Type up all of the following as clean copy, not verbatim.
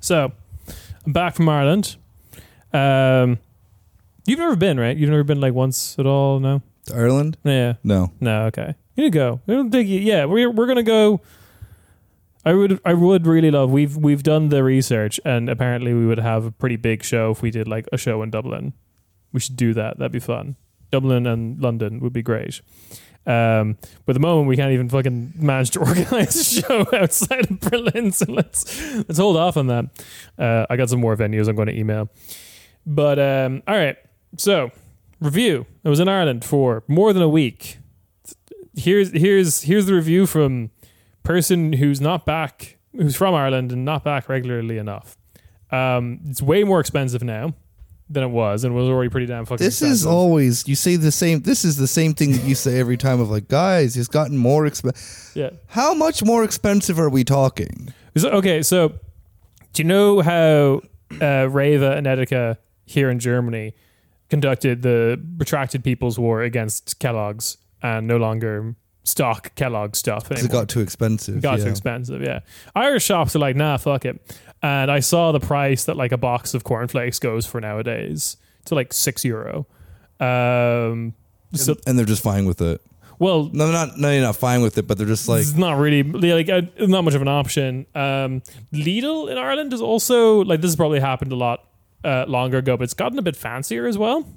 So, I'm back from Ireland. You've never been, right? You've never been like once at all, no? To Ireland? Yeah. No, okay. You need to go. I don't think you, yeah, we're going to go. I would really love. We've done the research, and apparently we would have a pretty big show if we did like a show in Dublin. We should do that. That'd be fun. Dublin and London would be great. But at the moment we can't even fucking manage to organize a show outside of Berlin, so let's hold off on that. I got some more venues I'm going to email. But all right. So, review. I was in Ireland for more than a week. Here's the review from person who's not back, who's from Ireland and not back regularly enough. It's way more expensive now than it was, and it was already pretty damn fucking expensive. This is always, you say the same, this is the same thing that you say every time of like, guys, it's gotten more expensive. Yeah. How much more expensive are we talking? Okay, so do you know how Reva and Edeka here in Germany conducted the protracted People's War against Kellogg's and no longer stock Kellogg stuff anymore? It got too expensive. Yeah. Irish shops are like, nah, fuck it. And I saw the price that like a box of cornflakes goes for nowadays to like €6. And they're just fine with it. Well, no, you're not fine with it, but they're just like, it's not really like not much of an option. Lidl in Ireland is also like, this has probably happened a lot longer ago, but it's gotten a bit fancier as well.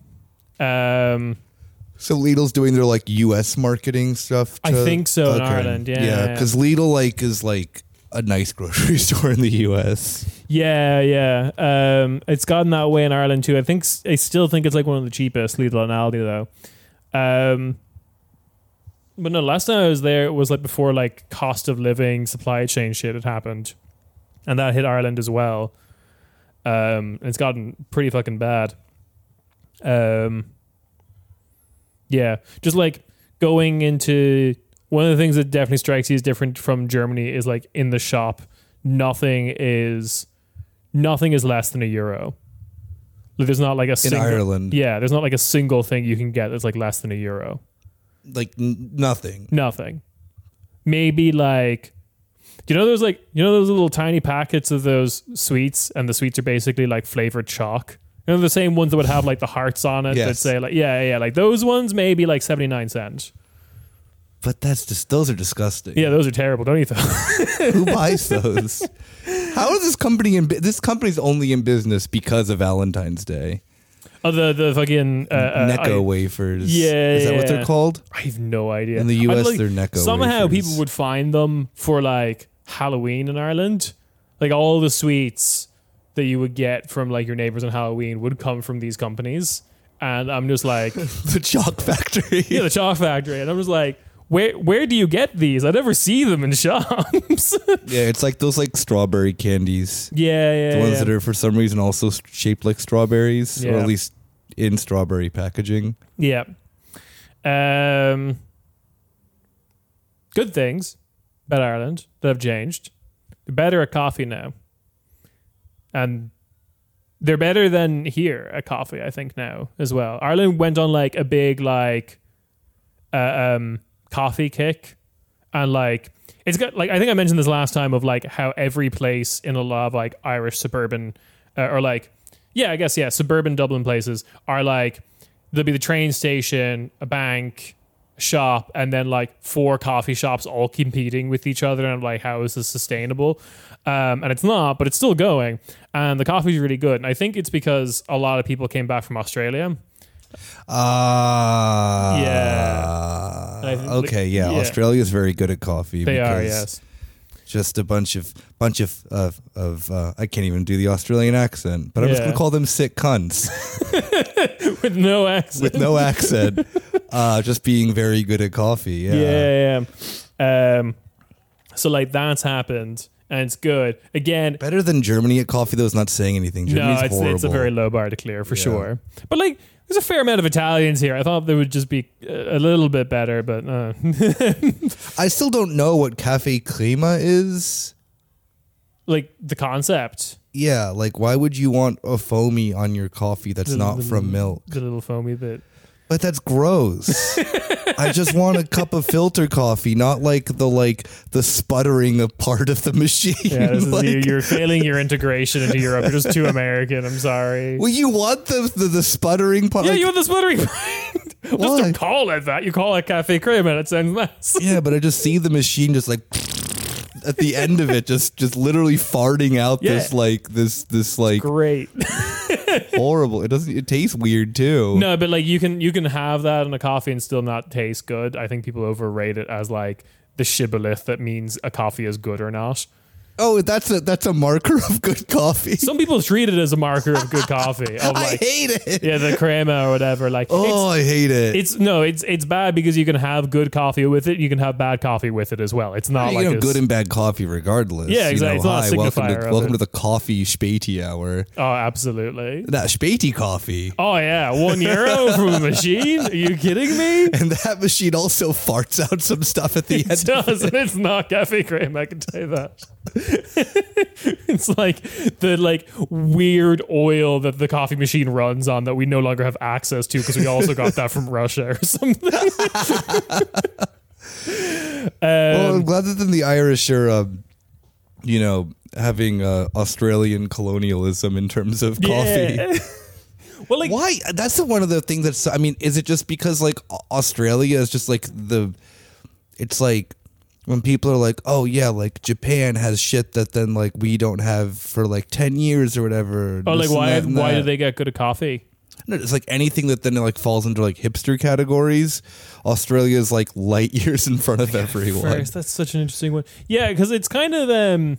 So Lidl's doing their like US marketing stuff. I think so, in Ireland. Yeah. Because Lidl like is like a nice grocery store in the US. Yeah. It's gotten that way in Ireland too. I still think it's like one of the cheapest, Lidl and Aldi though. But no, last time I was there, it was like before like cost of living, supply chain shit had happened, and that hit Ireland as well. It's gotten pretty fucking bad. Yeah, just like going into one of the things that definitely strikes you as different from Germany is like in the shop, nothing is less than €1. Like there's not like a single, in Ireland. Yeah, there's not like a single thing you can get that's like less than €1. Like nothing. Nothing. Maybe like, do you know those like, you know those little tiny packets of those sweets, and the sweets are basically like flavored chalk? You know, the same ones that would have like the hearts on it, yes, that say like, yeah, like those ones maybe like 79 cents. But that's just, those are disgusting. Yeah, those are terrible. Don't eat those. Who buys those? How is this company this company's only in business because of Valentine's Day? Oh, the fucking Necco wafers. Yeah, is that what they're called? I have no idea. In the US, like, they're Necco. Somehow wafers. People would find them for like Halloween in Ireland, like all the sweets that you would get from like your neighbors on Halloween would come from these companies. And I'm just like, the chalk factory. Yeah, the chalk factory. And I'm just like, where do you get these? I never see them in shops. Yeah, it's like those like strawberry candies. Yeah. The ones that are for some reason also shaped like strawberries, or at least in strawberry packaging. Yeah. Good things about Ireland that have changed. They're better at coffee now. And they're better than here at coffee, I think, now as well. Ireland went on like a big like coffee kick, and like it's got like, I think I mentioned this last time of like how every place in a lot of like Irish suburban suburban Dublin places are like, there'll be the train station, a bank, a shop, and then like 4 coffee shops all competing with each other. And I'm like, how is this sustainable? And it's not, but it's still going. And the coffee's really good. And I think it's because a lot of people came back from Australia. Australia's very good at coffee. They are, yes. Just a bunch of I can't even do the Australian accent, but I'm just going to call them sick cunts. With no accent. Just being very good at coffee. Yeah. So like that's happened. And it's good. Again, better than Germany at coffee, though, is not saying anything. Germany's horrible. It's a very low bar to clear, for sure. But like, there's a fair amount of Italians here. I thought they would just be a little bit better, but I still don't know what Café Crema is. Like the concept. Yeah, like why would you want a foamy on your coffee that's not from milk? The little foamy bit. But that's gross. I just want a cup of filter coffee, not like the sputtering of part of the machine. Yeah, this is you're failing your integration into Europe. You're just too American. I'm sorry. Well, you want the sputtering part. Yeah, you want the sputtering part. Just don't call it that. You call it cafe crema and it sounds nice. Yeah, but I just see the machine just like at the end of it, just literally farting out this great. Horrible. It tastes weird too. No, but like you can have that in a coffee and still not taste good. I think people overrate it as like the shibboleth that means a coffee is good or not. Oh, that's a marker of good coffee. Some people treat it as a marker of good coffee. Of like, I hate it. Yeah, the crema or whatever. Like, oh, I hate it. It's bad because you can have good coffee with it. You can have bad coffee with it as well. It's not you have good and bad coffee regardless. Yeah, exactly. You know, it's not a signifier. Welcome to the coffee Späti hour. Oh, absolutely. That Späti coffee. Oh yeah, €1 from a machine. Are you kidding me? And that machine also farts out some stuff at the end. It does, and it's not cafe crema. I can tell you that. It's like the weird oil that the coffee machine runs on that we no longer have access to because we also got that from Russia or something. Well, I'm glad that then the Irish are, having Australian colonialism in terms of coffee. Yeah. Well, like, why? That's one of the things that's. I mean, is it just because like Australia is just like the? It's like. When people are like, oh, yeah, like Japan has shit that then like we don't have for like 10 years or whatever. Oh, like why do they get good at coffee? No, it's like anything that then like falls into like hipster categories. Australia is like light years in front of everyone. First, that's such an interesting one. Yeah, because it's kind of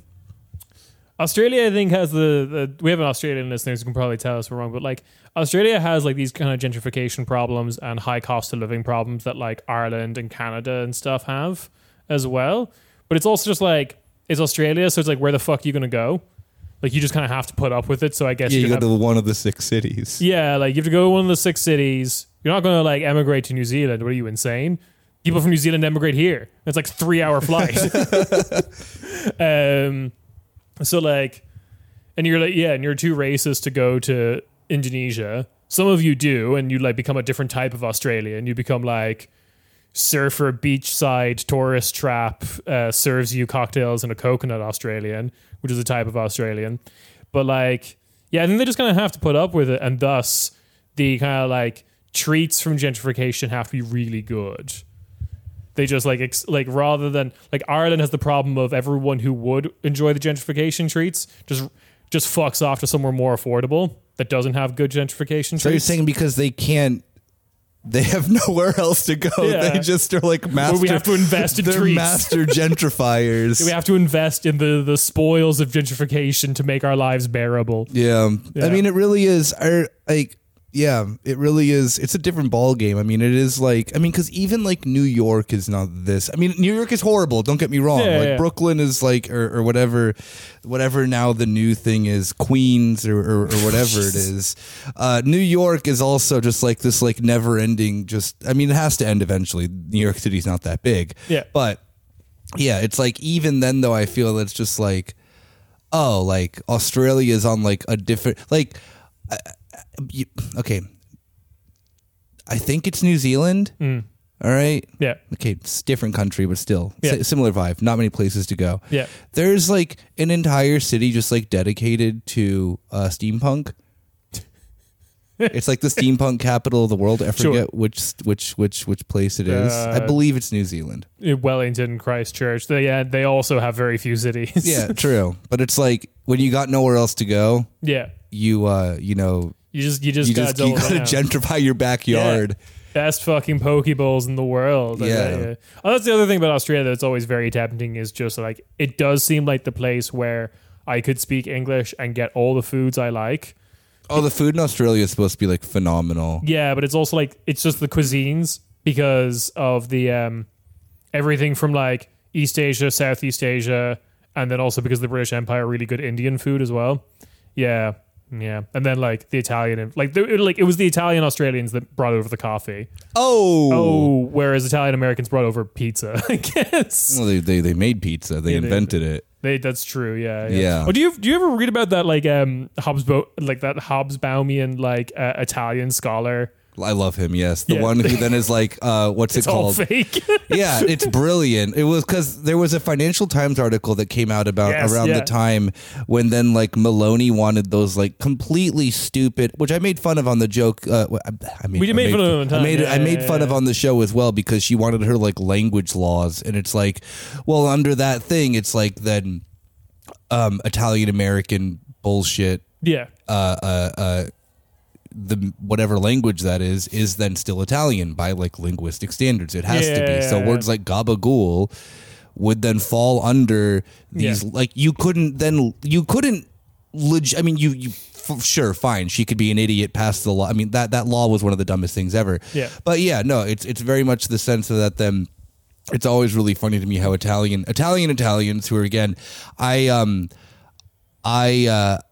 Australia, I think, has we have an Australian listeners who can probably tell us we're wrong, but like Australia has like these kind of gentrification problems and high cost of living problems that like Ireland and Canada and stuff have. As well, but it's also just like it's Australia, so it's like where the fuck are you gonna go? Like you just kind of have to put up with it. So I guess you go to one of the 6 cities. Yeah, like you have to go to one of the 6 cities. You're not gonna like emigrate to New Zealand. What are you, insane? People from New Zealand emigrate here. It's like 3-hour flight. So like, and you're like, yeah, and you're too racist to go to Indonesia. Some of you do, and you like become a different type of Australia, and you become like. Surfer, beachside, tourist trap, serves you cocktails and a coconut Australian, which is a type of Australian. But like, yeah, I think they just kind of have to put up with it. And thus the kind of like treats from gentrification have to be really good. They just like, rather than like Ireland has the problem of everyone who would enjoy the gentrification treats just fucks off to somewhere more affordable that doesn't have good gentrification treats. So you're saying because they can't, they have nowhere else to go. Yeah. They just are like master. Well, we have to invest in treats. Master gentrifiers. We have to invest in the spoils of gentrification to make our lives bearable. Yeah. I mean, it really is. It really is. It's a different ball game. I mean, it is like. I mean, because even like New York is not this. I mean, New York is horrible. Don't get me wrong. Yeah, Brooklyn is like, or whatever. Now the new thing is Queens or whatever it is. New York is also just like this, like never ending. Just, I mean, it has to end eventually. New York City's not that big. Yeah, but yeah, it's like even then though, I feel it's just like, oh, like Australia is on like a different like. Okay, I think it's New Zealand. Mm. All right. Yeah. Okay, it's a different country, but still similar vibe. Not many places to go. Yeah. There's like an entire city just like dedicated to steampunk. It's like the steampunk capital of the world. I forget which place it is. I believe it's New Zealand. Wellington, Christchurch. They also have very few cities. Yeah, true. But it's like when you got nowhere else to go. Yeah. You gotta gentrify your backyard. Yeah. Best fucking poke bowls in the world. Yeah. Oh, that's the other thing about Australia that's always very tempting is just like it does seem like the place where I could speak English and get all the foods I like. Oh, the food in Australia is supposed to be like phenomenal. Yeah, but it's also like it's just the cuisines because of the everything from like East Asia, Southeast Asia, and then also because of the British Empire, really good Indian food as well. Yeah. Yeah, and then like the Italian, like it was the Italian Australians that brought over the coffee. Oh, whereas Italian Americans brought over pizza. I guess. Well, they made pizza. They invented it. That's true. Yeah. Oh, do you ever read about that like Hobsbawmian like Italian scholar I love him. Yes. The one who then is like, what's it's it called? All fake. Yeah. It's brilliant. It was because there was a Financial Times article that came out about around the time when then like Meloni wanted those like completely stupid, which I made fun of on the joke. I made fun of on the show as well, because she wanted her like language laws. And it's like, well, under that thing, it's like then Italian American bullshit. Yeah. The whatever language that is then still Italian by like linguistic standards. It has to be. So words like gabagool would then fall under these, like you couldn't, sure, fine. She could be an idiot, pass the law. I mean, that law was one of the dumbest things ever. Yeah. But yeah, no, it's very much the sense of that then. It's always really funny to me how Italians who are, again, I've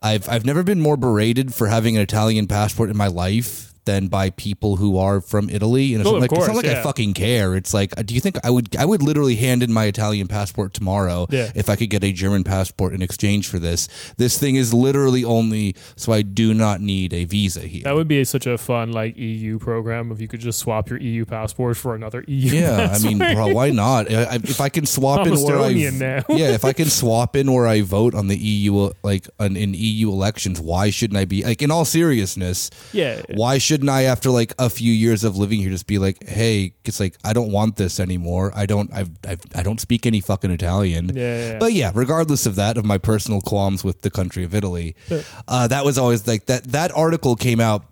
never been more berated for having an Italian passport in my life than by people who are from Italy. And it's not like I fucking care. It's like, do you think I would literally hand in my Italian passport tomorrow if I could get a German passport in exchange for this? This thing is literally only, so I do not need a visa here. That would be such a fun like EU program if you could just swap your EU passport for another EU passport. I mean, bro, why not? If I can swap in where I vote on the EU, like in EU elections, why shouldn't I be, like, in all seriousness, why shouldn't I, after like a few years of living here, just be like, hey, it's like, I don't want this anymore. I don't speak any fucking Italian. But yeah, regardless of that, of my personal qualms with the country of Italy, that was always like that article came out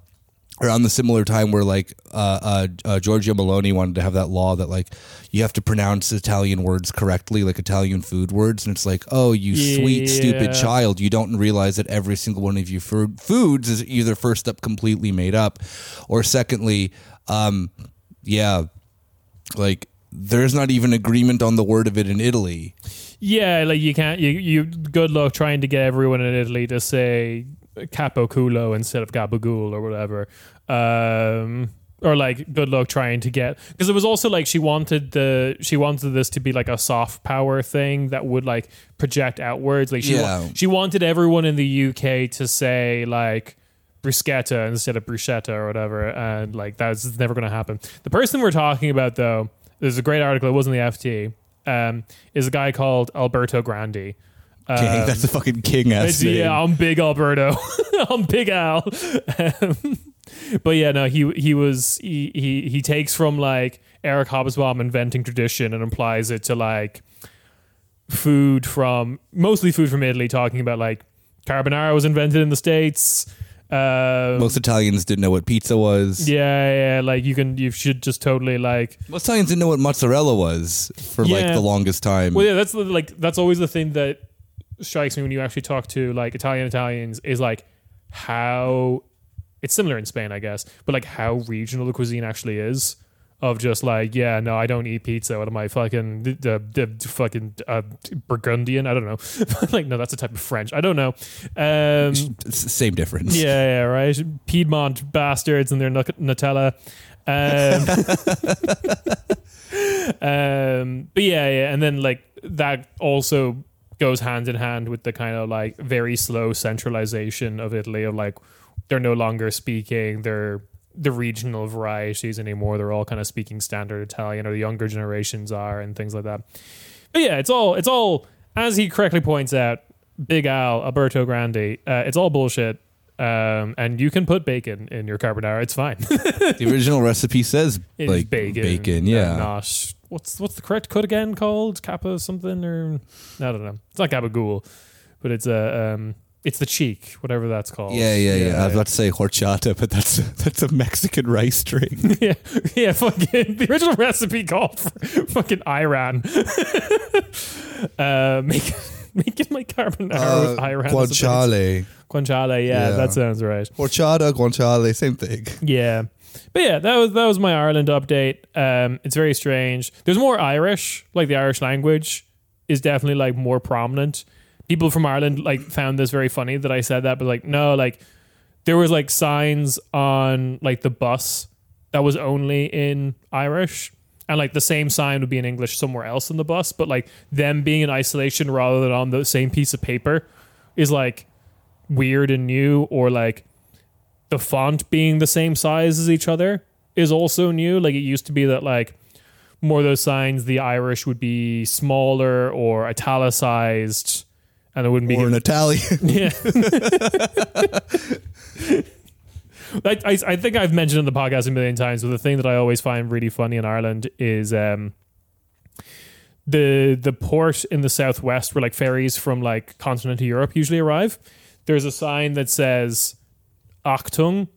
around the similar time where like Giorgia Meloni wanted to have that law that like you have to pronounce Italian words correctly, like Italian food words. And it's like, oh, you sweet, stupid child. You don't realize that every single one of your foods is either first up completely made up, or secondly, like there's not even agreement on the word of it in Italy. Yeah, like you can't, you good luck trying to get everyone in Italy to say capo culo instead of gabagool or whatever, or like good luck trying to get, because it was also like she wanted this to be like a soft power thing that would like project outwards, like she wanted everyone in the UK to say like bruschetta instead of bruschetta or whatever, and like that's never going to happen. The person we're talking about, though, there's a great article, it was in the FT, is a guy called Alberto Grandi. King, that's a fucking king ass name. Yeah, I'm big Alberto. I'm big Al. But yeah, no, he takes from like Eric Hobsbawm inventing tradition and applies it to like mostly food from Italy, talking about like carbonara was invented in the States. Most Italians didn't know what pizza was. Yeah, like you should just totally like. Most Italians didn't know what mozzarella was for like the longest time. Well, yeah, that's always the thing that strikes me when you actually talk to like Italians is like how it's similar in Spain, I guess, but like how regional the cuisine actually is, of just like, yeah, no, I don't eat pizza. What am I fucking Burgundian? I don't know. Like, no, that's a type of French. I don't know. Same difference. Yeah, right. Piedmont bastards and their Nutella. But yeah, and then like that also goes hand in hand with the kind of like very slow centralization of Italy, of like they're no longer speaking the regional varieties anymore. They're all kind of speaking standard Italian, or the younger generations are, and things like that. But yeah, it's all, as he correctly points out, Big Al, Alberto Grandi, it's all bullshit. And you can put bacon in your carbonara. It's fine. The original recipe says like bacon. Yeah. Nosh. What's the correct cut again called? Kappa something, or I don't know. It's not gabagool, but it's a it's the cheek, whatever that's called. Yeah. I was about to say horchata, but that's a Mexican rice drink. Yeah. Fucking the original recipe called for fucking Iran. Making my carbonara with Iran. Guanciale, yeah, that sounds right. Horchata, guanciale, same thing. Yeah. But yeah, that was my Ireland update. It's very strange. There's more Irish, like the Irish language is definitely like more prominent. People from Ireland like found this very funny that I said that, but like no, like there was like signs on like the bus that was only in Irish, and like the same sign would be in English somewhere else in the bus, but like them being in isolation rather than on the same piece of paper is like weird and new, or like the font being the same size as each other is also new. Like, it used to be that, like, more of those signs, the Irish would be smaller or italicized, and it wouldn't be... Or an Italian. Yeah. I think I've mentioned on the podcast a million times, but the thing that I always find really funny in Ireland is the port in the southwest where, like, ferries from, like, continental Europe usually arrive. There's a sign that says, Achtung,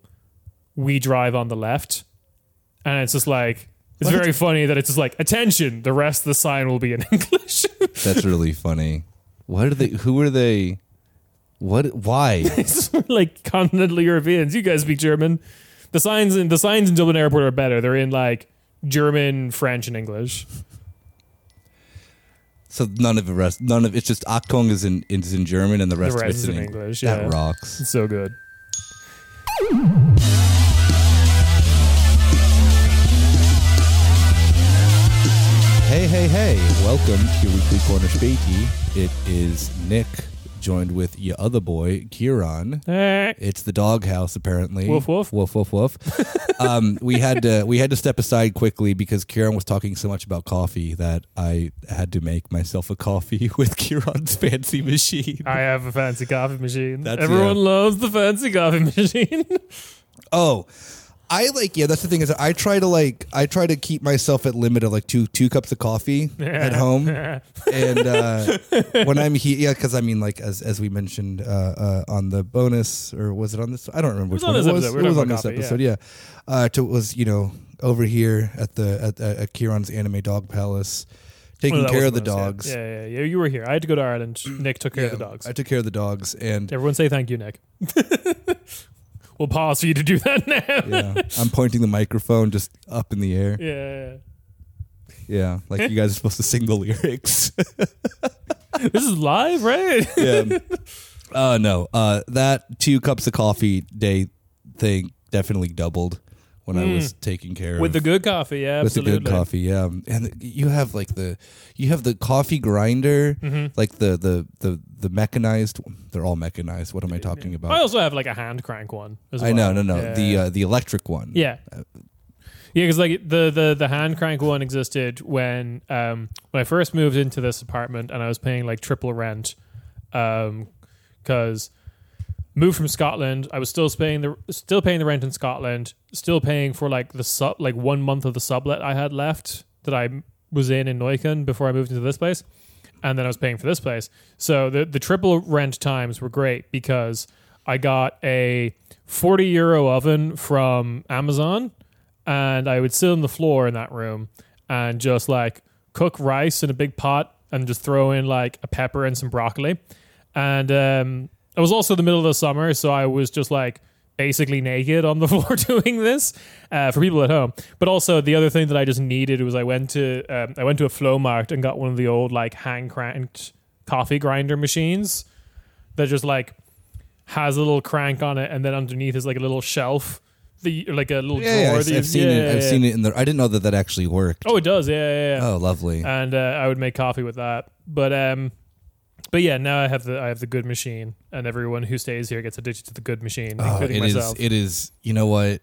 we drive on the left. And it's just like... It's what? Very funny that it's just like, attention, the rest of the sign will be in English. That's really funny. What are they? Who are they? What? Why? It's like continental Europeans. You guys speak German. The signs in Dublin Airport are better. They're in like German, French, and English. So none of it's just Achtung is in German and the rest is in English. Yeah. That rocks. It's so good. Hey, welcome to your weekly corner speaky. It is Nick, joined with your other boy, Kieran. It's the doghouse, apparently. Woof, woof. Woof, woof, woof. We had to step aside quickly because Kieran was talking so much about coffee that I had to make myself a coffee with Kieran's fancy machine. I have a fancy coffee machine. Everyone loves the fancy coffee machine. Oh, that's the thing is I try to keep myself at limit of like two cups of coffee at home. And when I'm here, because I mean, like, as we mentioned on the bonus, or was it on this? I don't remember which one it was. It was on this episode, yeah. It was, you know, over here at Kieran's Anime Dog Palace, taking care of the dogs. Yeah, you were here. I had to go to Ireland. Nick took care of the dogs. I took care of the dogs. And everyone say thank you, Nick. We'll pause for you to do that now. Yeah, I'm pointing the microphone just up in the air. Yeah, like you guys are supposed to sing the lyrics. This is live, right? Yeah. No, that 2 cups of coffee day thing definitely doubled when I was taking care of with the good coffee. Yeah, absolutely. With the good coffee, yeah. And you have like the coffee grinder, like the mechanized. They're all mechanized. What am I talking about? I also have like a hand crank one as well. I know, no. Yeah. The electric one. Yeah. Yeah, because like the hand crank one existed when I first moved into this apartment and I was paying like triple rent, because moved from Scotland. I was still paying the rent in Scotland. Still paying for like the 1 month of the sublet I had left that I was in Neukölln before I moved into this place, and then I was paying for this place. So the triple rent times were great because I got a 40 euro oven from Amazon, and I would sit on the floor in that room and just like cook rice in a big pot and just throw in like a pepper and some broccoli, and it was also the middle of the summer, so I was just like basically naked on the floor doing this for people at home. But also the other thing that I just needed was I went to a flea market and got one of the old like hand cranked coffee grinder machines that just like has a little crank on it, and then underneath is like a little shelf, drawer. I've seen it in there. I didn't know that actually worked. Oh, it does. Yeah. Oh, lovely. And I would make coffee with that, But yeah, now I have the good machine, and everyone who stays here gets addicted to the good machine, including myself. It is. You know what?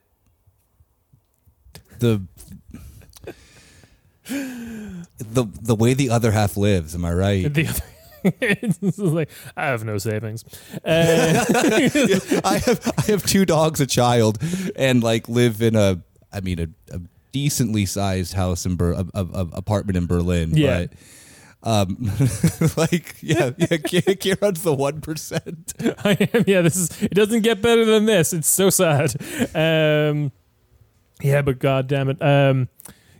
The way the other half lives. Am I right? It's like, I have no savings. I have 2 dogs, a child, and like live in a decently sized house in apartment in Berlin. Yeah. But, Kieran's the 1%. I am. Yeah, it doesn't get better than this. It's so sad. Yeah, but God damn it.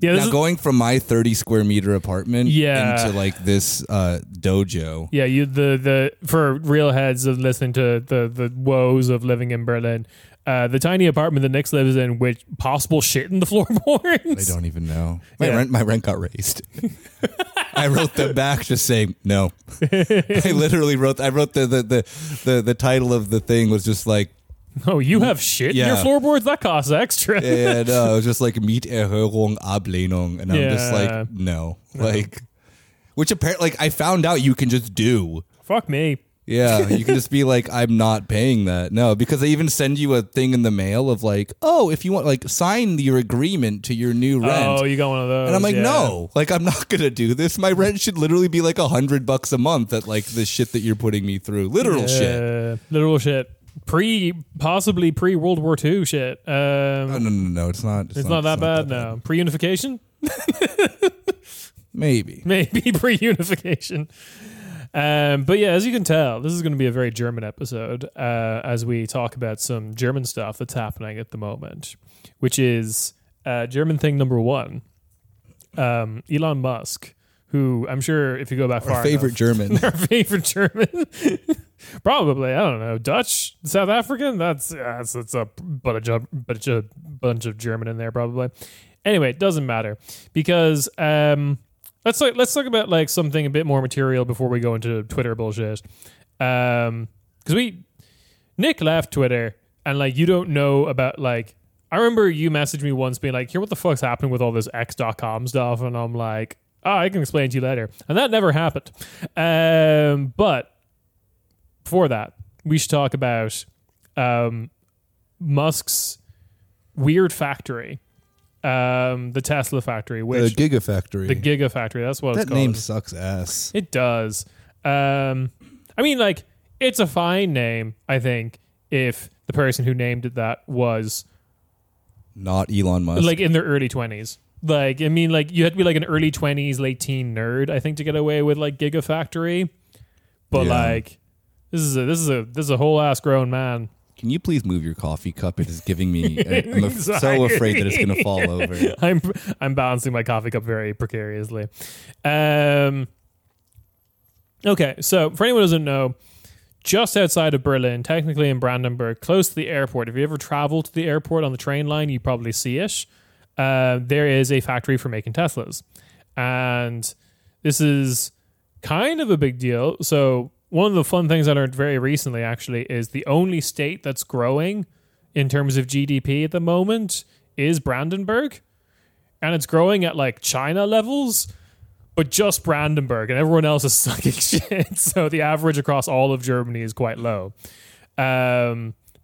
Yeah. Now going from my 30 square meter apartment into like this dojo. Yeah, the for real heads of listening to the woes of living in Berlin. The tiny apartment that Nick lives in, with possible shit in the floorboards. I don't even know. My rent got raised. I wrote them back just saying no. I literally wrote the title of the thing was just like, oh, you have shit in your floorboards? That costs extra. Yeah, no, it was just like Mieterhöhung, Ablehnung, and I'm just like, no. Like, which apparently, like, I found out you can just do. Fuck me. Yeah, you can just be like, I'm not paying that. No, because they even send you a thing in the mail of like, oh, if you want, like, sign your agreement to your new rent. Oh, you got one of those. And I'm like, no, like, I'm not going to do this. My rent should literally be like $100 a month at like the shit that you're putting me through. Literal shit. Literal shit. Possibly pre-World War II shit. No, it's not. It's not that bad. No. Pre-unification? Maybe pre-unification. But yeah, as you can tell, this is going to be a very German episode as we talk about some German stuff that's happening at the moment, which is German thing number one, Elon Musk, who I'm sure if you go back our favorite German, probably, I don't know, Dutch, South African. That's a bunch of German in there probably. Anyway, it doesn't matter because... Let's talk about like something a bit more material before we go into Twitter bullshit, because Nick left Twitter and like you don't know about like I remember you messaged me once being like, here, what the fuck's happening with all this X.com stuff, and I'm like, oh, I can explain to you later, and that never happened. But before that, we should talk about Musk's weird factory. The Tesla factory, which the Giga Factory, that's what it's called. That name sucks ass. It does. I mean, like, it's a fine name, I think, if the person who named it that was not Elon Musk, like in their early 20s. Like, I mean, like, you had to be like an early 20s, late teen nerd, I think, to get away with like Giga Factory. But like, this is a whole ass grown man. Can you please move your coffee cup? It is giving me... I'm so afraid that it's going to fall over. I'm balancing my coffee cup very precariously. Okay, so for anyone who doesn't know, just outside of Berlin, technically in Brandenburg, close to the airport, if you ever travel to the airport on the train line, you probably see it. There is a factory for making Teslas. And this is kind of a big deal. So... one of the fun things I learned very recently, actually, is the only state that's growing in terms of GDP at the moment is Brandenburg. And it's growing at, like, China levels, but just Brandenburg. And everyone else is sucking shit. So the average across all of Germany is quite low. Yeah,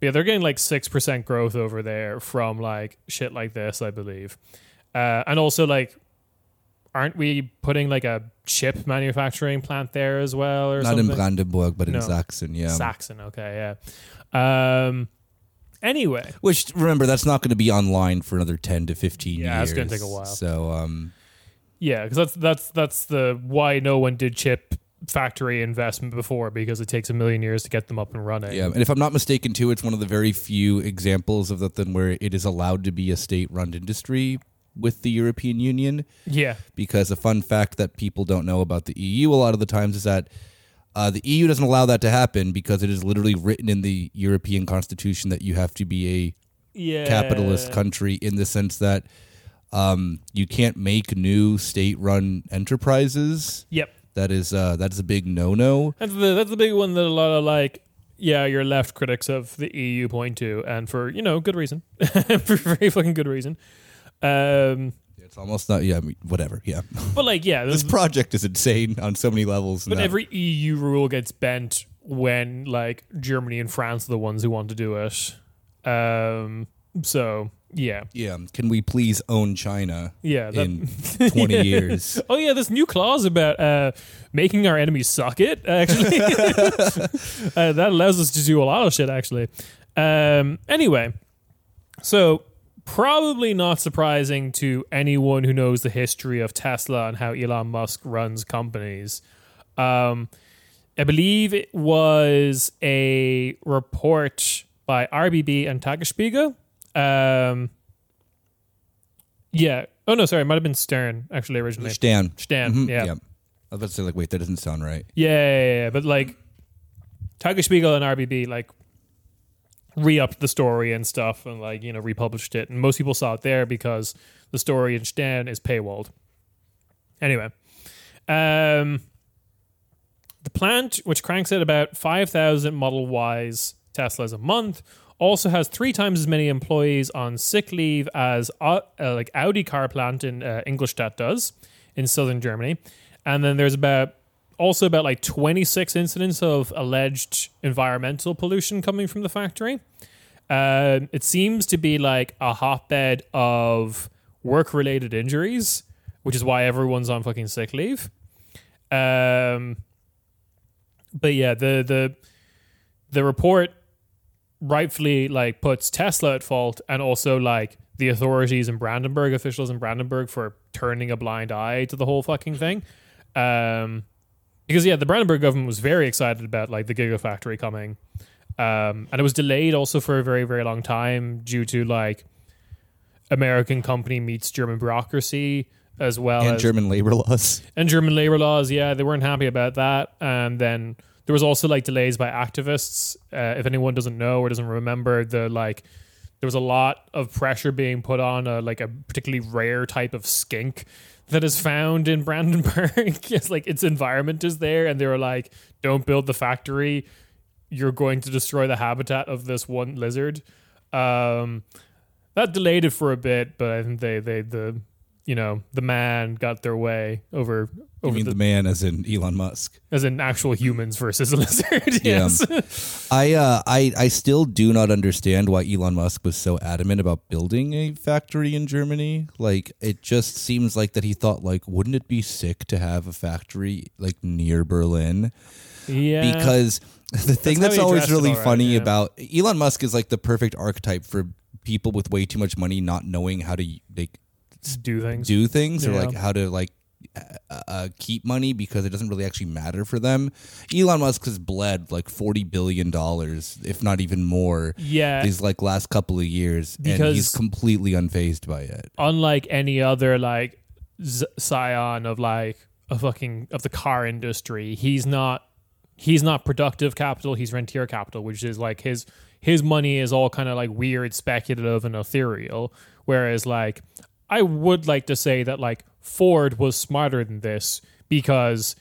they're getting, like, 6% growth over there from, like, shit like this, I believe. And also, like... aren't we putting like a chip manufacturing plant there as well or something? Not in Brandenburg, but in Saxony, yeah. Saxony, okay, yeah. Anyway. Which, remember, that's not going to be online for another 10 to 15 years. Yeah, it's going to take a while. So, yeah, because that's the why no one did chip factory investment before, because it takes 1,000,000 years to get them up and running. Yeah, and if I'm not mistaken, too, it's one of the very few examples of that then where it is allowed to be a state-run industry with the European Union. Yeah. Because a fun fact that people don't know about the EU a lot of the times is that the EU doesn't allow that to happen because it is literally written in the European Constitution that you have to be a capitalist country in the sense that you can't make new state-run enterprises. Yep. That is a big no-no. That's the big one that a lot of like... yeah, your left critics of the EU point to, and for, you know, good reason. For very fucking good reason. It's almost not. Yeah, I mean, whatever. Yeah, but like, yeah, this project is insane on so many levels. But every EU rule gets bent when like Germany and France are the ones who want to do it. So yeah, yeah. Can we please own China? Yeah, in 20 years. Oh yeah, this new clause about making our enemies suck it. Actually, that allows us to do a lot of shit. Actually, anyway, so. Probably not surprising to anyone who knows the history of Tesla and how Elon Musk runs companies. I believe it was a report by RBB and Tagesspiegel. Yeah. Oh, no, sorry. It might have been Stern, actually, originally. Stern, mm-hmm. Yeah. I was about to say, like, wait, that doesn't sound right. Yeah. But, like, Tagesspiegel and RBB, like, re-upped the story and stuff and, like, you know, republished it. And most people saw it there because the story in Stern is paywalled. Anyway, the plant, which cranks at about 5,000 Model Ys Teslas a month, also has 3 times as many employees on sick leave as, like, Audi car plant in Ingolstadt does in southern Germany. And then there's about also about like 26 incidents of alleged environmental pollution coming from the factory. It seems to be like a hotbed of work-related injuries, which is why everyone's on fucking sick leave. But yeah, the report rightfully like puts Tesla at fault, and also like the authorities in Brandenburg, officials in Brandenburg, for turning a blind eye to the whole fucking thing. Because yeah, the Brandenburg government was very excited about like the Giga Factory coming. And it was delayed also for a very, very long time due to like American company meets German bureaucracy, as well as German labor laws. And German labor laws, yeah, they weren't happy about that. And then there was also like delays by activists. If anyone doesn't know or doesn't remember, the like there was a lot of pressure being put on like a particularly rare type of skink that is found in Brandenburg. It's like its environment is there, and they were like, "Don't build the factory. You're going to destroy the habitat of this one lizard." That delayed it for a bit, but I think they you know, the man got their way over. You mean the man as in Elon Musk? As in actual humans versus a lizard, yes. Yeah. I still do not understand why Elon Musk was so adamant about building a factory in Germany. Like, it just seems like that he thought, like, wouldn't it be sick to have a factory, like, near Berlin? Yeah. Because the thing that's always really funny about Elon Musk is, like, the perfect archetype for people with way too much money not knowing how to, like, do things yeah. Or like how to like keep money, because it doesn't really actually matter for them. Elon Musk has bled like $40 billion, if not even more, yeah, these like last couple of years, because and he's completely unfazed by it, unlike any other like scion of like a fucking of the car industry. He's not productive capital, he's rentier capital, which is like his money is all kind of like weird, speculative, and ethereal, whereas like I would like to say that like Ford was smarter than this, because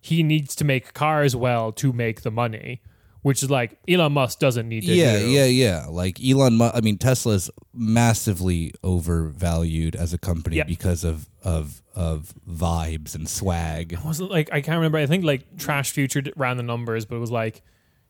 he needs to make cars well to make the money, which is like Elon Musk doesn't need to do. Yeah. Like Elon Musk, I mean, Tesla's massively overvalued as a company, yeah, because of vibes and swag. It wasn't like, I can't remember. I think like Trash Future ran the numbers, but it was like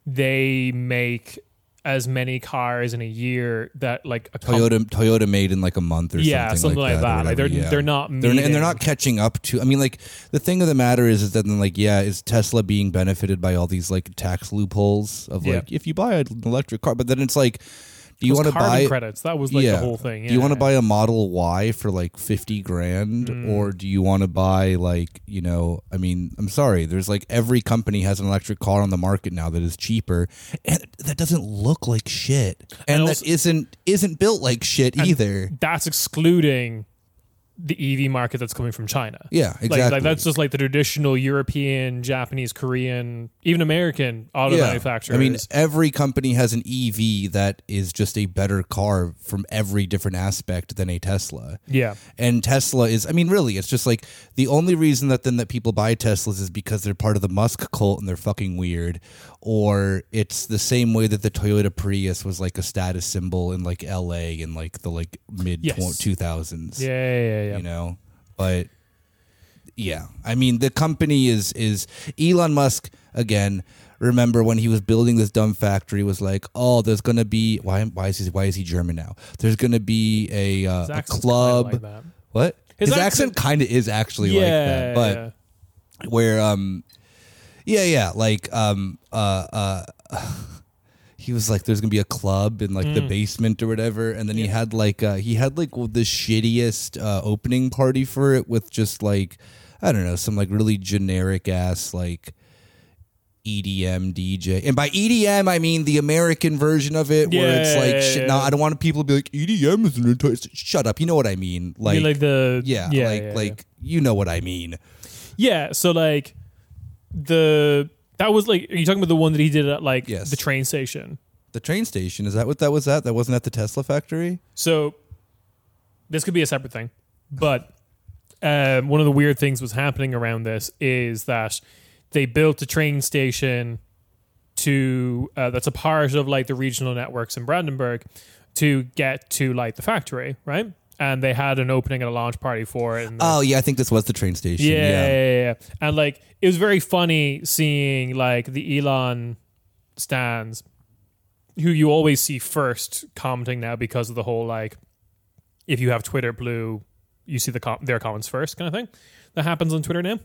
they make as many cars in a year that like a Toyota made in like a month or something like that. Like they're not catching up to. I mean, like the thing of the matter is that then like, yeah, is Tesla being benefited by all these like tax loopholes of like, if you buy an electric car, but then it's like, do you want to buy credits? That was like the whole thing. Yeah. Do you want to buy a Model Y for like $50,000, or do you want to buy like, you know, I mean, I'm sorry, there's like every company has an electric car on the market now that is cheaper and that doesn't look like shit, and also, that isn't built like shit either. That's excluding the EV market that's coming from China. Yeah, exactly. Like that's just like the traditional European, Japanese, Korean, even American auto manufacturers. I mean, every company has an EV that is just a better car from every different aspect than a Tesla. Yeah. And Tesla is, I mean, really, it's just like the only reason that people buy Teslas is because they're part of the Musk cult and they're fucking weird. Or it's the same way that the Toyota Prius was like a status symbol in like LA in like the like mid 2000s. Yeah. You know, but yeah, I mean, the company is Elon Musk again. Remember when he was building this dumb factory, was like, oh, there's going to be why is he German now? There's going to be a club. Kind of like what? His accent kind of is actually like that, but where he was like, there's gonna be a club in like the basement or whatever, and then he had like the shittiest opening party for it with just like, I don't know, some like really generic ass like EDM DJ. And by EDM, I mean the American version of it, where it's like, shit, now I don't want people to be like, EDM is an entire... Shut up, you know what I mean? Like, you know what I mean? Yeah, so like that was like, are you talking about the one that he did at like the train station? The train station? Is that what that was at? That wasn't at the Tesla factory? So this could be a separate thing, but one of the weird things was happening around this is that they built a train station to that's a part of like the regional networks in Brandenburg to get to like the factory, right? and they had an opening and a launch party for it. And oh, yeah, I think this was the train station. Yeah. And like, it was very funny seeing like the Elon stands, who you always see first commenting now because of the whole like, if you have Twitter Blue, you see their comments first kind of thing that happens on Twitter now.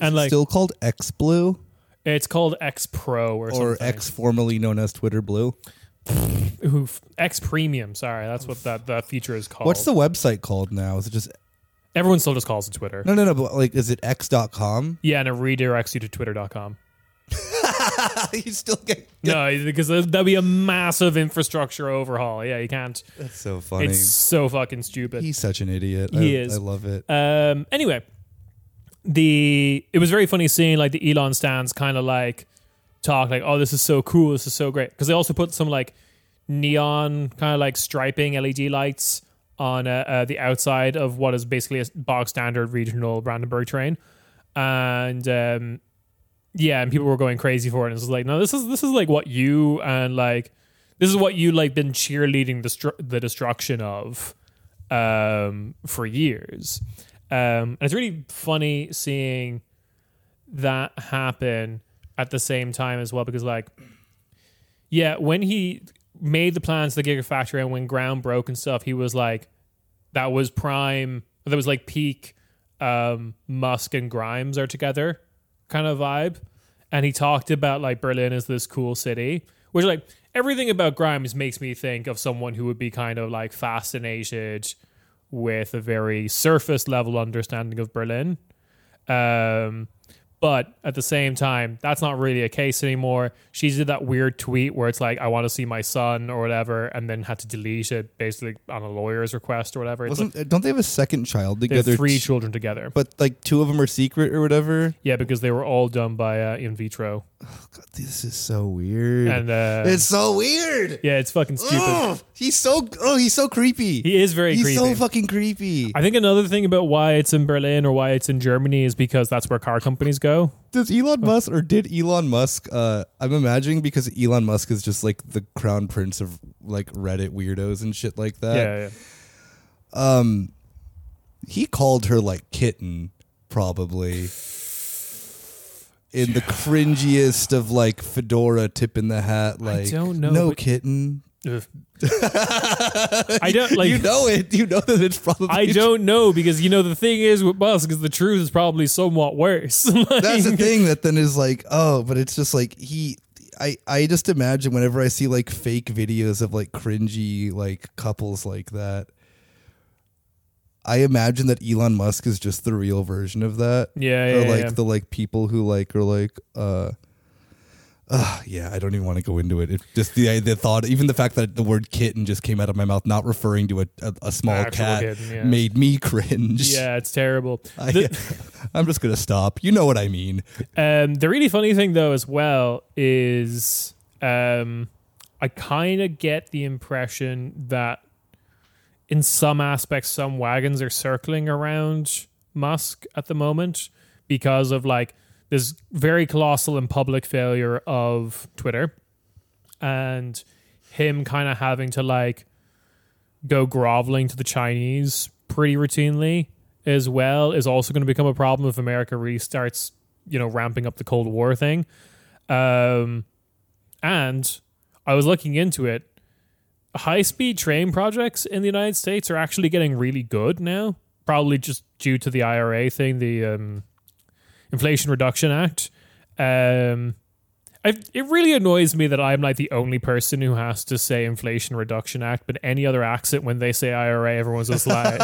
And like, still called X Blue. It's called X Pro or something. Or X formerly known as Twitter Blue. X Premium, sorry. That's what that feature is called. What's the website called now? Is it just... Everyone still just calls it Twitter. No, but like, is it X.com? Yeah, and it redirects you to Twitter.com. You still get... No, because that'd be a massive infrastructure overhaul. Yeah, you can't... That's so funny. It's so fucking stupid. He's such an idiot. He is. I love it. Anyway... It was very funny seeing like the Elon stands kind of like talk like, oh, this is so cool, this is so great, because they also put some like neon kind of like striping LED lights on the outside of what is basically a bog standard regional Brandenburg train, and and people were going crazy for it. And it's like, no, this is like what you and like this is what you like been cheerleading the destruction of for years. And it's really funny seeing that happen at the same time as well, because like, yeah, when he made the plans to the Giga Factory and when ground broke and stuff, he was like, that was like peak Musk and Grimes are together kind of vibe. And he talked about like Berlin is this cool city, which like everything about Grimes makes me think of someone who would be kind of like fascinated with a very surface level understanding of Berlin. But at the same time, that's not really a case anymore. She did that weird tweet where it's like, I want to see my son or whatever, and then had to delete it basically on a lawyer's request or whatever. Don't they have a second child together? They have three children together. But like two of them are secret or whatever? Yeah, because they were all done by in vitro. Oh, God, this is so weird. And it's so weird. Yeah, it's fucking stupid. He's so creepy. He is very creepy. He's so fucking creepy. I think another thing about why it's in Berlin or why it's in Germany is because that's where car companies go. Did Elon Musk I'm imagining, because Elon Musk is just like the crown prince of like Reddit weirdos and shit like that. Yeah. He called her like kitten, probably, in the cringiest of like fedora tip in the hat, like, I don't know, no kitten. I don't like, you know that it's probably, I don't know, because you know the thing is with Musk is the truth is probably somewhat worse. Like, that's the thing that then is like, oh, but it's just like I just imagine whenever I see like fake videos of like cringy like couples like that, I imagine that Elon Musk is just the real version of that. Yeah. The like people who like are like I don't even want to go into it. It just the thought, even the fact that the word kitten just came out of my mouth, not referring to a small actual cat, kitten, yeah, made me cringe. Yeah, it's terrible. I'm just going to stop. You know what I mean. The really funny thing, though, as well, is I kind of get the impression that in some aspects, some wagons are circling around Musk at the moment because of like, this very colossal and public failure of Twitter and him kind of having to like go groveling to the Chinese pretty routinely as well is also going to become a problem if America really starts, you know, ramping up the Cold War thing. And I was looking into it. High-speed train projects in the United States are actually getting really good now, probably just due to the IRA thing, the... Inflation Reduction Act. It really annoys me that I'm like the only person who has to say Inflation Reduction Act, but any other accent when they say IRA, everyone's just like,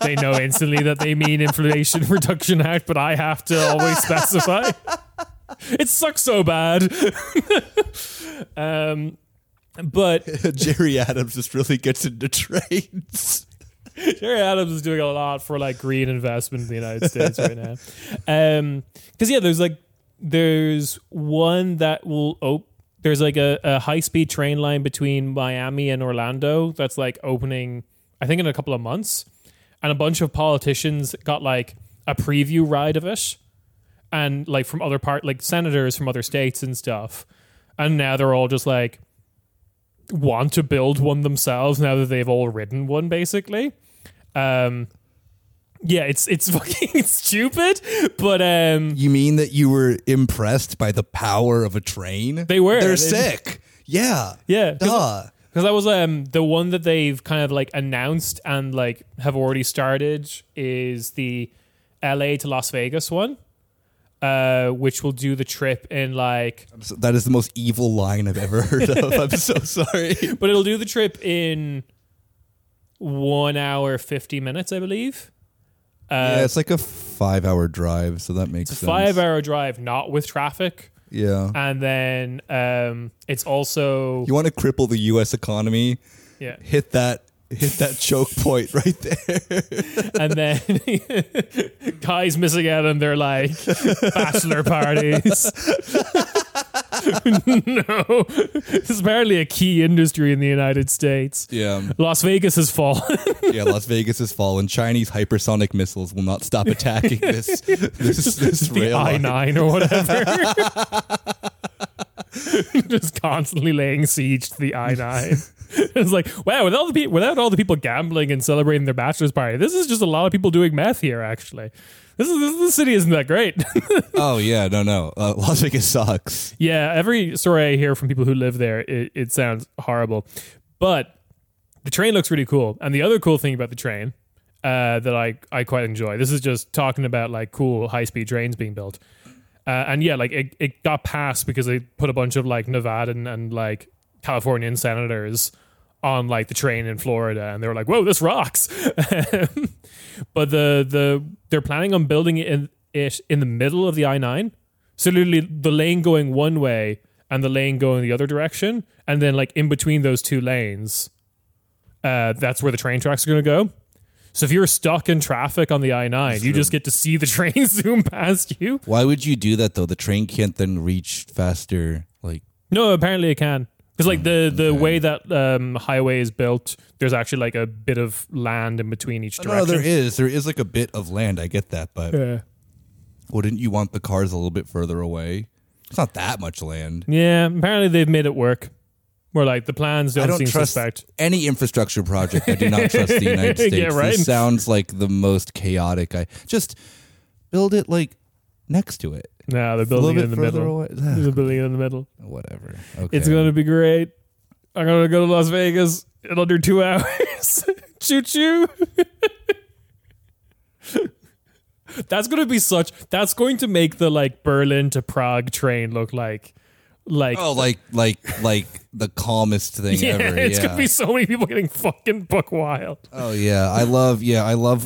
they know instantly that they mean Inflation Reduction Act, but I have to always specify. It sucks so bad. But Jerry Adams just really gets into trains. Jerry Adams is doing a lot for like green investment in the United States right now. Because there's one that will there's like a high speed train line between Miami and Orlando that's like opening, I think, in a couple of months, and a bunch of politicians got like a preview ride of it, and like from other part, like senators from other states and stuff, and now they're all just like, want to build one themselves now that they've all ridden one, basically. Yeah, it's fucking stupid, but... You mean that you were impressed by the power of a train? They were. They're sick. Yeah. Yeah. Duh. Because that was the one that they've kind of like announced and like have already started is the LA to Las Vegas one, which will do the trip in like... that is the most evil line I've ever heard of. I'm so sorry. But it'll do the trip in 1 hour, 50 minutes, I believe. Yeah, it's like a 5 hour drive, so that makes sense. It's a 5 hour drive, not with traffic. Yeah. And then it's also... You want to cripple the U.S. economy? Yeah. Hit that choke point right there. And then guys missing out on their like bachelor parties. No. This is apparently a key industry in the United States. Yeah. Las Vegas has fallen. Yeah, Las Vegas has fallen. Chinese hypersonic missiles will not stop attacking this the rail I-9 line. Or whatever. Just constantly laying siege to the I-9. It's like, wow, without all the people gambling and celebrating their bachelor's party, this is just a lot of people doing meth here, actually. This city isn't that great. Oh, yeah, no. Las Vegas sucks. Yeah, every story I hear from people who live there, it sounds horrible. But the train looks really cool. And the other cool thing about the train that I quite enjoy, this is just talking about like cool high-speed trains being built. And yeah, like it got passed because they put a bunch of like Nevada and like Californian senators on like the train in Florida, and they were like, "Whoa, this rocks!" But they're planning on building it in the middle of the I-9, so literally the lane going one way and the lane going the other direction, and then like in between those two lanes, that's where the train tracks are going to go. So if you're stuck in traffic on the I-9, you just get to see the train zoom past you. Why would you do that though? The train can't then reach faster. Like no, apparently it can. Because like the way that highway is built, there's actually like a bit of land in between each direction. No, there is like a bit of land. I get that, but wouldn't you want the cars a little bit further away? It's not that much land. Yeah, apparently they've made it work. Where like the plans don't seem suspect. Any infrastructure project, I do not trust the United States. Yeah, right? This sounds like the most chaotic. I just build it like next to it. No, they're building it in the middle. They're building it in the middle. Whatever. Okay. It's going to be great. I'm going to go to Las Vegas in under 2 hours. Choo-choo. That's going to be such... That's going to make the like Berlin to Prague train look like the calmest thing ever. It's gonna be so many people getting fucking buck wild. Oh yeah, I love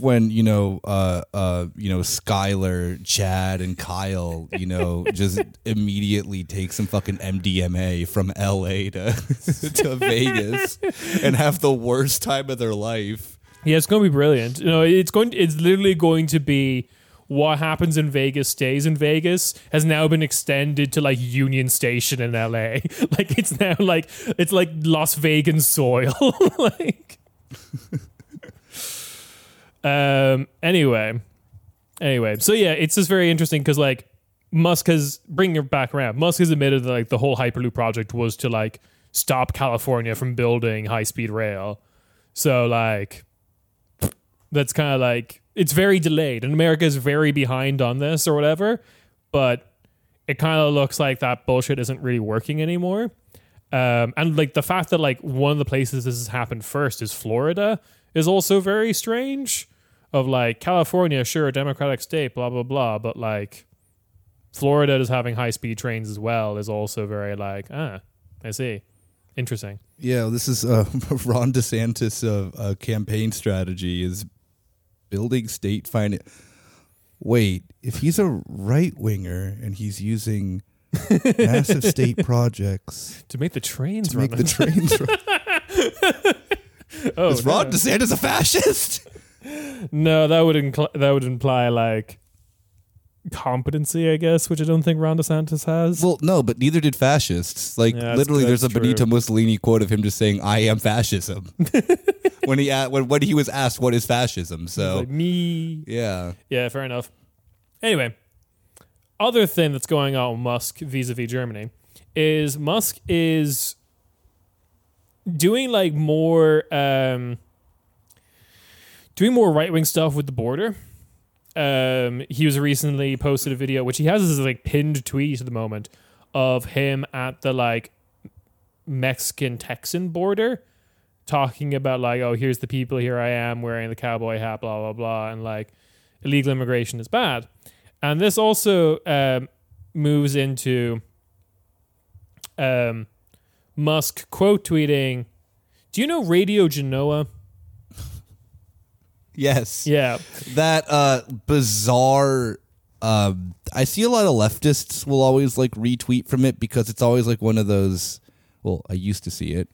when Skylar, Chad, and Kyle, just immediately take some fucking MDMA from LA to Vegas and have the worst time of their life. Yeah, it's gonna be brilliant. It's literally going to be. What happens in Vegas stays in Vegas has now been extended to like Union Station in LA. Like it's now like it's like Las Vegas soil. Like Anyway, so yeah, it's just very interesting because like Musk has bringing it back around. Musk has admitted that like the whole Hyperloop project was to like stop California from building high-speed rail. So like that's kind of like. It's very delayed, and America is very behind on this or whatever, but it kind of looks like that bullshit isn't really working anymore. And like the fact that like one of the places this has happened first is Florida is also very strange of like California, sure, a democratic state, blah, blah, blah. But like Florida is having high speed trains as well is also very like, I see. Interesting. Yeah. This is Ron DeSantis campaign strategy is building state finance. Wait, if he's a right winger and he's using massive state projects to make the trains run, oh, is Ron DeSantis a fascist? No, that would imply like competency, I guess, which I don't think Ron DeSantis has. Well, no, but neither did fascists. Like yeah, literally, there's a true. Benito Mussolini quote of him just saying, "I am fascism." When he was asked what is fascism, so like, me, yeah, fair enough. Anyway, other thing that's going on with Musk vis-a-vis Germany is Musk is doing like more doing more right-wing stuff with the border. He was recently posted a video, which he has as like pinned tweet at the moment, of him at the like Mexican-Texan border talking about like, oh, here's the people, here I am wearing the cowboy hat, blah, blah, blah, and like illegal immigration is bad. And this also moves into Musk quote tweeting, do you know Radio Genoa? Yes. Yeah. That bizarre... I see a lot of leftists will always like retweet from it because it's always like one of those... Well, I used to see it.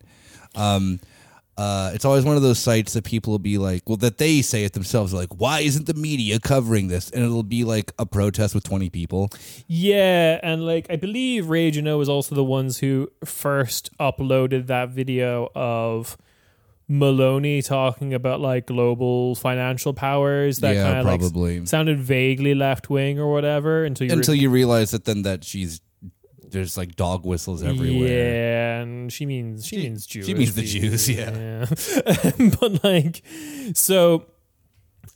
It's always one of those sites that people will be like... Well, that they say it themselves. Like, why isn't the media covering this? And it'll be like a protest with 20 people. Yeah. And like, I believe Radio Genoa was also the ones who first uploaded that video of... Meloni talking about like global financial powers that kind of like sounded vaguely left wing or whatever until you realize that then that she's there's like dog whistles everywhere. Yeah, and she means Jews. She means the Jews. Yeah. But like, so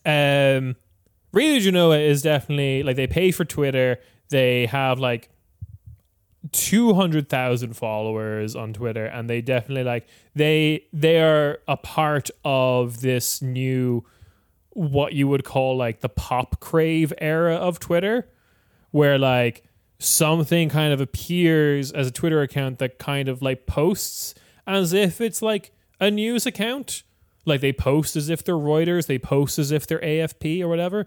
Radio Genoa is definitely like they pay for Twitter. They have like 200,000 followers on Twitter, and they definitely like they are a part of this new what you would call like the pop crave era of Twitter, where like something kind of appears as a Twitter account that kind of like posts as if it's like a news account. Like they post as if they're Reuters, they post as if they're AFP or whatever,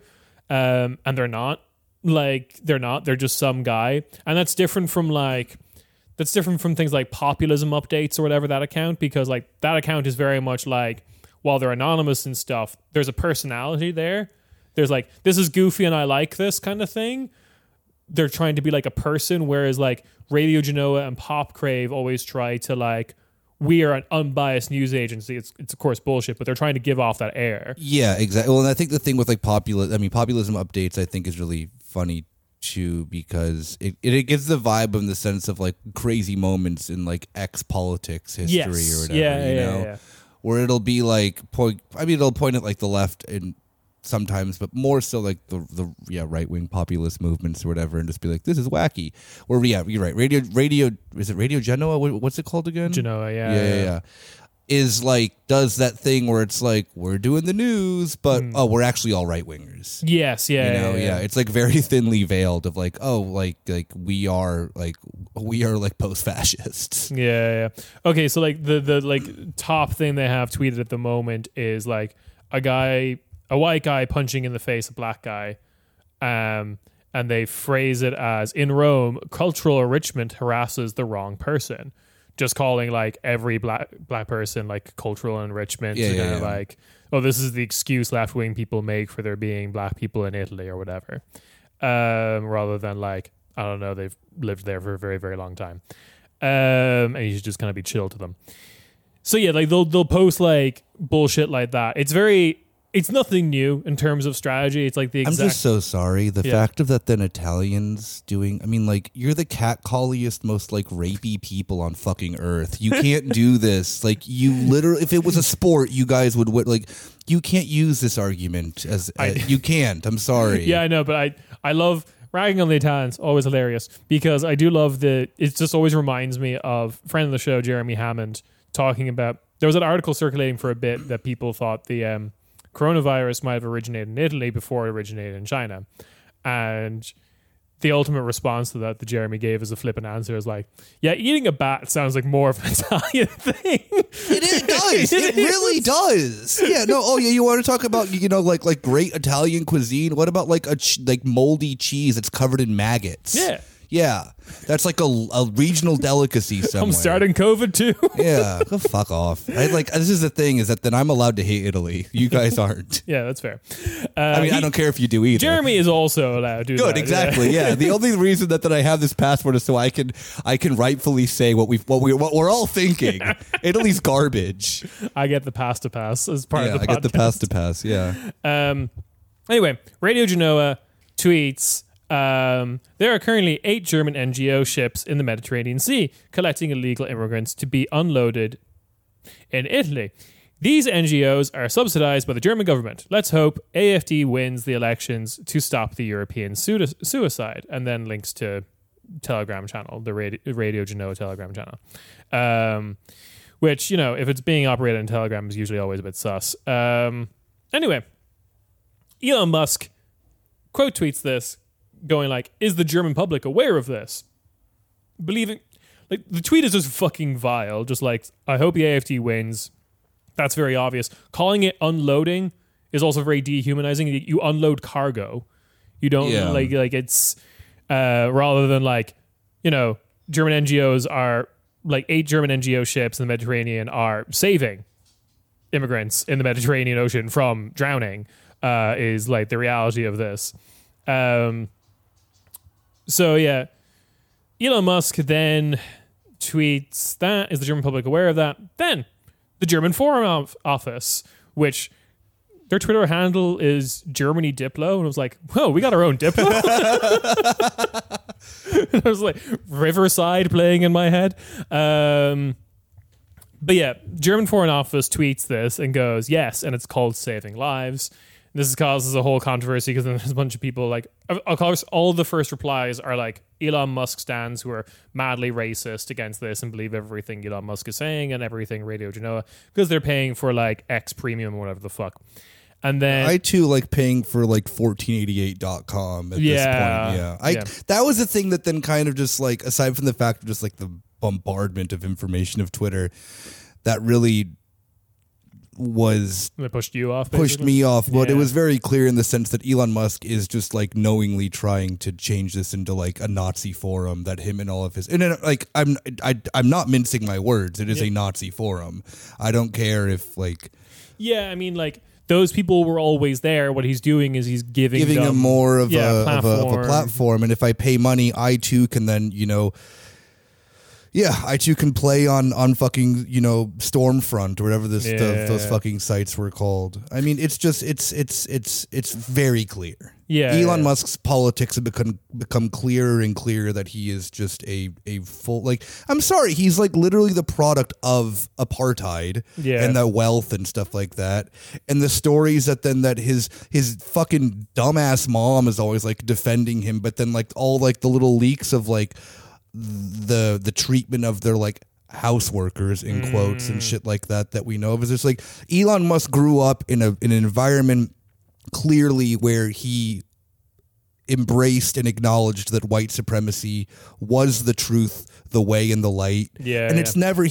and they're not. Like they're not, they're just some guy. And that's different from things like populism updates or whatever, that account, because like that account is very much like, while they're anonymous and stuff, there's a personality there. There's like, this is goofy and I like this kind of thing. They're trying to be like a person, whereas like Radio Genoa and Pop Crave always try to like, we are an unbiased news agency. It's of course bullshit, but they're trying to give off that air. Yeah, exactly. Well, and I think the thing with like populism updates, I think is really funny too, because it gives the vibe in the sense of like crazy moments in like ex-politics history or whatever, you know? Where it'll be like it'll point at like the left and sometimes, but more so like the right-wing populist movements or whatever, and just be like, this is wacky. Or you're right. Radio is it Radio Genoa? What's it called again? Genoa, yeah. Is like does that thing where it's like we're doing the news, but we're actually all right wingers. Yes, yeah. It's like very thinly veiled of like we are like post fascists. Yeah. Okay, so like the like top thing they have tweeted at the moment is like a white guy punching in the face a black guy, and they phrase it as in Rome, cultural enrichment harasses the wrong person. Just calling like every black person like cultural enrichment, kind of like, oh, this is the excuse left wing people make for there being black people in Italy or whatever, rather than like, I don't know, they've lived there for a very, very long time, and you should just kind of be chill to them. So yeah, like they'll post like bullshit like that. It's nothing new in terms of strategy. It's like the exact... I'm just so sorry. The fact of that then Italians doing... I mean, like, you're the catcalliest, most, like, rapey people on fucking earth. You can't do this. Like, you literally... If it was a sport, you guys would... Like, you can't use this argument as... you can't. I'm sorry. Yeah, I know, but I love... Ragging on the Italians, always hilarious. Because I do love the... It just always reminds me of friend of the show, Jeremy Hammond, talking about... There was an article circulating for a bit that people thought the... coronavirus might have originated in Italy before it originated in China. And the ultimate response to that Jeremy gave as a flippant answer is like, yeah, eating a bat sounds like more of an Italian thing. It does. It really does. Yeah, no, oh yeah, you want to talk about, you know, like great Italian cuisine? What about like a moldy cheese that's covered in maggots? Yeah. Yeah, that's like a regional delicacy somewhere. I'm starting COVID too. Yeah, go fuck off. This is the thing, is that then I'm allowed to hate Italy. You guys aren't. Yeah, that's fair. I mean, I don't care if you do either. Jeremy is also allowed to do that. Good, exactly. Yeah. The only reason that I have this passport is so I can rightfully say what we're all thinking. Italy's garbage. I get the pasta pass as part of the podcast. I get the pasta pass. Yeah. Anyway, Radio Genoa tweets. There are currently 8 German NGO ships in the Mediterranean Sea collecting illegal immigrants to be unloaded In Italy, these NGOs are subsidized by the German government. Let's hope AfD wins the elections to stop the European suicide. And then links to Telegram channel, the Radio Genoa Telegram channel. Which, you know, if it's being operated on Telegram, is usually always a bit sus. Anyway, Elon Musk quote tweets this, going like, is the German public aware of this? Believing, like, the tweet is just fucking vile. Just like, I hope the AfD wins. That's very obvious. Calling it unloading is also very dehumanizing. You unload cargo. You don't, like it's, rather than like, you know, German NGOs are, like 8 German NGO ships in the Mediterranean are saving immigrants in the Mediterranean Ocean from drowning, is like the reality of this. So yeah, Elon Musk then tweets that, is the German public aware of that? Then the German Foreign Office, which their Twitter handle is Germany Diplo, and I was like, whoa, we got our own Diplo? I was like, Riverside playing in my head. But yeah, German Foreign Office tweets this and goes, yes, and it's called saving lives. This causes a whole controversy because then there's a bunch of people like, of course, all the first replies are like Elon Musk stans who are madly racist against this and believe everything Elon Musk is saying and everything Radio Genoa because they're paying for like X premium or whatever the fuck. And then I too like paying for like 1488.com at this point. That was the thing that then kind of just like, aside from the fact of just like the bombardment of information of Twitter, that really was it pushed you off, basically? Pushed me off. But it was very clear in the sense that Elon Musk is just like knowingly trying to change this into like a Nazi forum that him and all of his, and then, like, I'm not mincing my words. It is a Nazi forum. I don't care if like, I mean, like, those people were always there. What he's doing is he's giving them more of, a platform. And if I pay money, I too can then, you know, I too can play on fucking, you know, Stormfront or whatever this those fucking sites were called. I mean, it's just it's very clear. Yeah, Elon Musk's politics have become clearer and clearer that he is just a full, like, I'm sorry, he's like literally the product of apartheid and the wealth and stuff like that. And the stories that his fucking dumbass mom is always like defending him, but then like all like the little leaks of like the treatment of their like house workers in quotes and shit like that we know of, is just like Elon Musk grew up in an environment clearly where he embraced and acknowledged that white supremacy was the truth, the way, and the light. He's never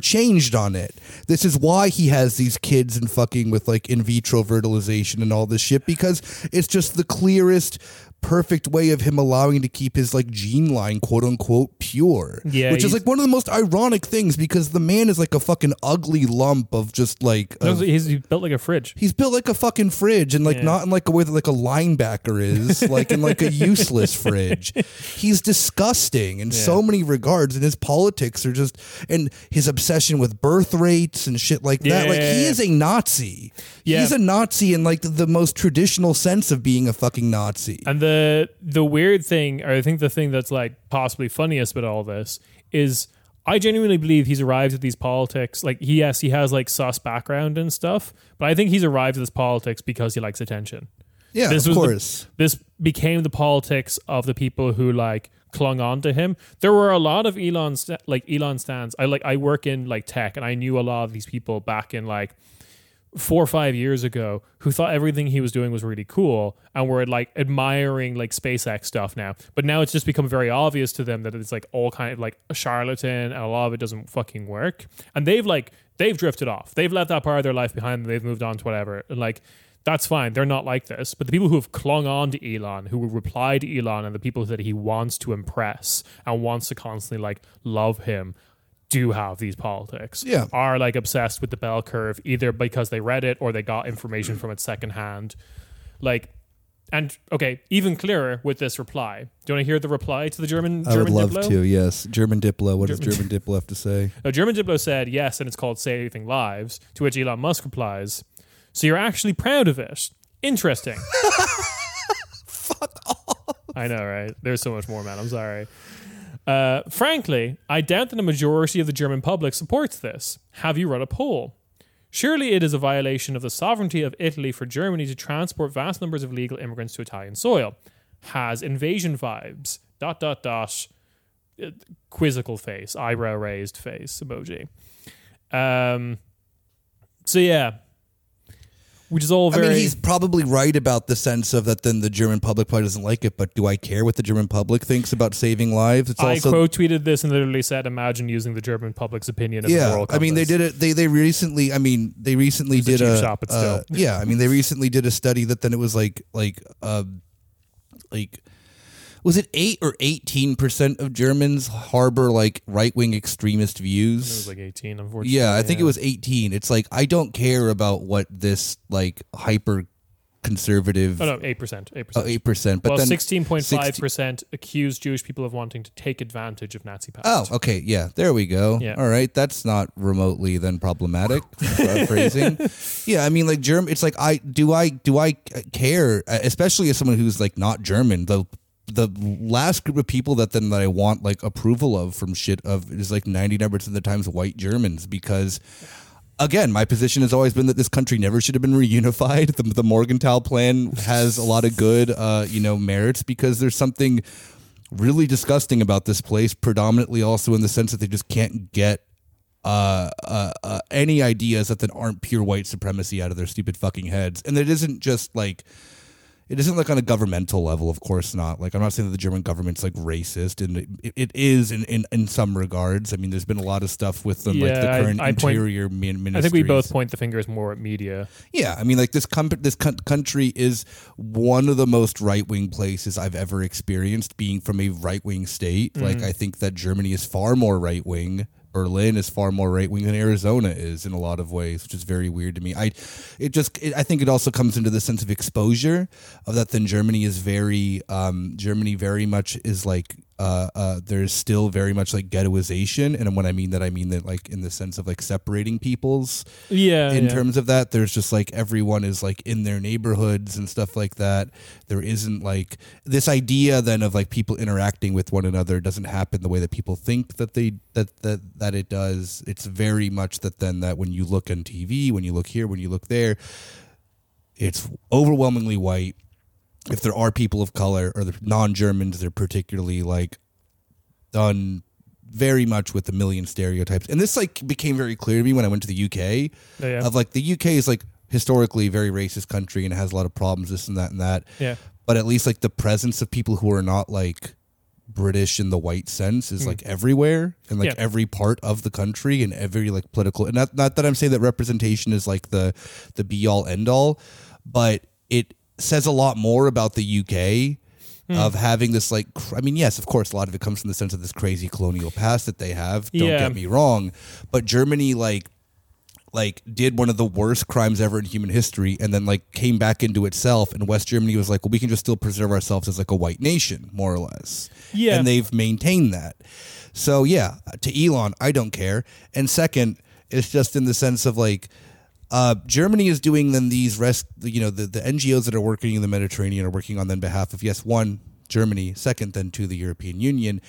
changed on it. This is why he has these kids and fucking with like in vitro fertilization and all this shit, because it's just the clearest, perfect way of him allowing to keep his like gene line, quote unquote, pure. Which is like one of the most ironic things, because the man is like a fucking ugly lump of just like he's built like a fridge. He's built like a fucking fridge, and like not in like a way that like a linebacker is, like in like a useless fridge. He's disgusting in so many regards, and his politics are just, and his obsession with birth rates and shit like that. Like he is a Nazi. He's a Nazi in like the most traditional sense of being a fucking Nazi. And the weird thing, or I think the thing that's like possibly funniest about all this, is I genuinely believe he's arrived at these politics. Like, he has like sus background and stuff, but I think he's arrived at this politics because he likes attention. Yeah, this of course. This became the politics of the people who like clung on to him. There were a lot of Elon stans. I work in like tech, and I knew a lot of these people back in like 4 or 5 years ago who thought everything he was doing was really cool and were like admiring like SpaceX stuff now. But now it's just become very obvious to them that it's like all kind of like a charlatan and a lot of it doesn't fucking work. And they've drifted off. They've left that part of their life behind and they've moved on to whatever. And like, that's fine. They're not like this. But the people who have clung on to Elon, who will reply to Elon, and the people that he wants to impress and wants to constantly like love him, do have these politics, are like obsessed with the bell curve, either because they read it or they got information from it secondhand. Like, and okay, even clearer with this reply. Do you want to hear the reply to the German Diplo? I would love to, yes. German Diplo, what does German Diplo have to say? No, German Diplo said, yes, and it's called saving lives, to which Elon Musk replies, so you're actually proud of it. Interesting. Fuck off. I know, right? There's so much more, man. I'm sorry. Frankly, I doubt that the majority of the German public supports this. Have you run a poll? Surely it is a violation of the sovereignty of Italy for Germany to transport vast numbers of legal immigrants to Italian soil. Has invasion vibes. ... Quizzical face, eyebrow raised face emoji. So yeah, which is all very. I mean, he's probably right about the sense of that. Then the German public probably doesn't like it. But do I care what the German public thinks about saving lives? It's also... I quote tweeted this and literally said, "Imagine using the German public's opinion as a moral compass." I mean, they did it. They recently. I mean, they recently did a cheap shop, but still. I mean, they recently did a study that then it was like. Was it 8 or 18% of Germans harbor like right-wing extremist views? It was like 18, unfortunately. Yeah, I think it was 18. It's like, I don't care about what this like hyper-conservative... Oh, no, 8%. 8%. Oh, 8%. But well, then 16.5% accused Jewish people of wanting to take advantage of Nazi past. Oh, okay. Yeah, there we go. Yeah. All right. That's not remotely then problematic. Phrasing. Yeah, I mean, like German... It's like, do I care, especially as someone who's like not German, though... The last group of people that I want like approval of from shit of is like 99% of the times white Germans, because again, my position has always been that this country never should have been reunified. The Morgenthau plan has a lot of good, merits, because there's something really disgusting about this place, predominantly also in the sense that they just can't get any ideas that then aren't pure white supremacy out of their stupid fucking heads. And it isn't just like... It isn't like on a governmental level, of course not. Like, I'm not saying that the German government's like racist, and it is in some regards. I mean, there's been a lot of stuff with them, like the current interior ministries. I think we both point the fingers more at media. Yeah, I mean, like this country is one of the most right-wing places I've ever experienced, being from a right-wing state. Mm-hmm. Like, I think that Germany is far more right-wing. Berlin is far more right-wing than Arizona is in a lot of ways, which is very weird to me. I think it also comes into the sense of exposure of that. Then Germany is very much is like there's still very much like ghettoization, and when I mean that like in the sense of like separating peoples. Yeah. In terms of that, there's just like everyone is like in their neighborhoods and stuff like that. There isn't like this idea then of like people interacting with one another doesn't happen the way that people think that they that it does. It's very much that when you look on TV, when you look here, when you look there, it's overwhelmingly white. If there are people of color or the non-Germans, they're particularly like done very much with a million stereotypes. And this like became very clear to me when I went to the UK. Oh, yeah. Of like the UK is like historically a very racist country and has a lot of problems, this and that and that. Yeah. But at least like the presence of people who are not like British in the white sense is like everywhere and like every part of the country and every like political. And not that I'm saying that representation is like the be all end all, but it says a lot more about the UK of having this like, I mean, yes, of course, a lot of it comes from the sense of this crazy colonial past that they have. Don't get me wrong, but Germany like did one of the worst crimes ever in human history, and then like came back into itself, and West Germany was like, well, we can just still preserve ourselves as like a white nation, more or less. Yeah. And they've maintained that. So yeah, to Elon, I don't care. And second, it's just in the sense of like, Germany is doing then these the NGOs that are working in the Mediterranean are working on then behalf of, yes, one, Germany, second, then to the European Union.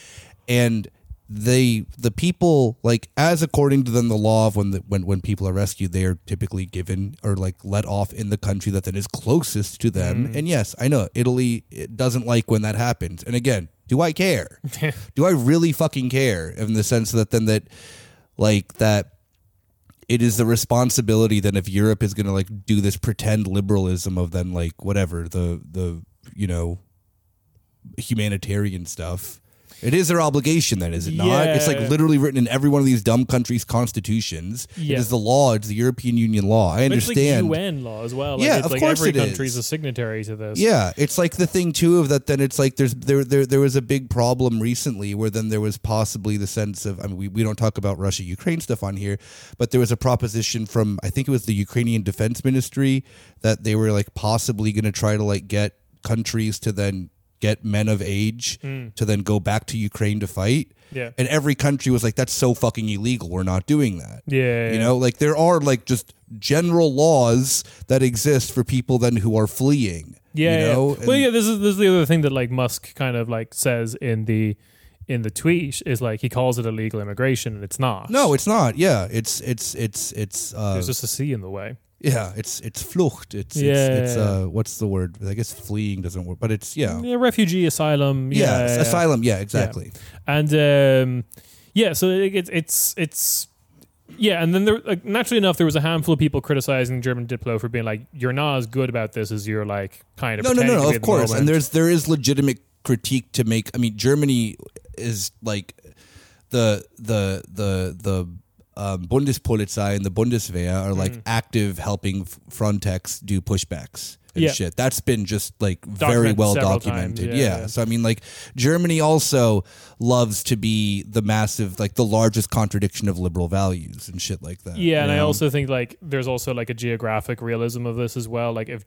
And the people, like, as according to then the law of when people are rescued, they are typically given or like let off in the country that then is closest to them. Mm. And yes, I know Italy, it doesn't like when that happens. And again, do I care? Do I really fucking care, in the sense that then that like that it is the responsibility then if Europe is going to like do this pretend liberalism of then like whatever the humanitarian stuff. It is their obligation then, is it not? It's like literally written in every one of these dumb countries' constitutions. Yeah. It is the law. It's the European Union law. I understand. It's like UN law as well. Like, yeah, it's of like course every country's a signatory to this. Yeah, it's like the thing too of that. Then it's like there was a big problem recently where then there was possibly the sense of, I mean, we don't talk about Russia-Ukraine stuff on here, but there was a proposition from, I think it was the Ukrainian Defense Ministry, that they were like possibly going to try to like get countries to then get men of age to then go back to Ukraine to fight. Yeah. And every country was like, that's so fucking illegal. We're not doing that. Yeah. You know, like there are like just general laws that exist for people then who are fleeing. Yeah. You know? Yeah. Well, yeah, this is the other thing that like Musk kind of like says in the in the tweet is like he calls it illegal immigration, and it's not. No, it's not. Yeah, it's. There's just a C in the way. Yeah, it's Flucht. It's what's the word? I guess fleeing doesn't work, but it's refugee, asylum. Yeah, asylum. Yeah, exactly. Yeah. And so it's. Yeah, and then there, like, naturally enough, there was a handful of people criticizing German Diplo for being like, "You're not as good about this as you're like kind of." No, of course. And there is legitimate critique to make. I mean, Germany is like the Bundespolizei and the Bundeswehr are like active helping Frontex do pushbacks and shit. That's been just like very well documented. Yeah. So I mean, like Germany also loves to be the massive, like the largest contradiction of liberal values and shit like that. Yeah, and I also think like there's also like a geographic realism of this as well. Like if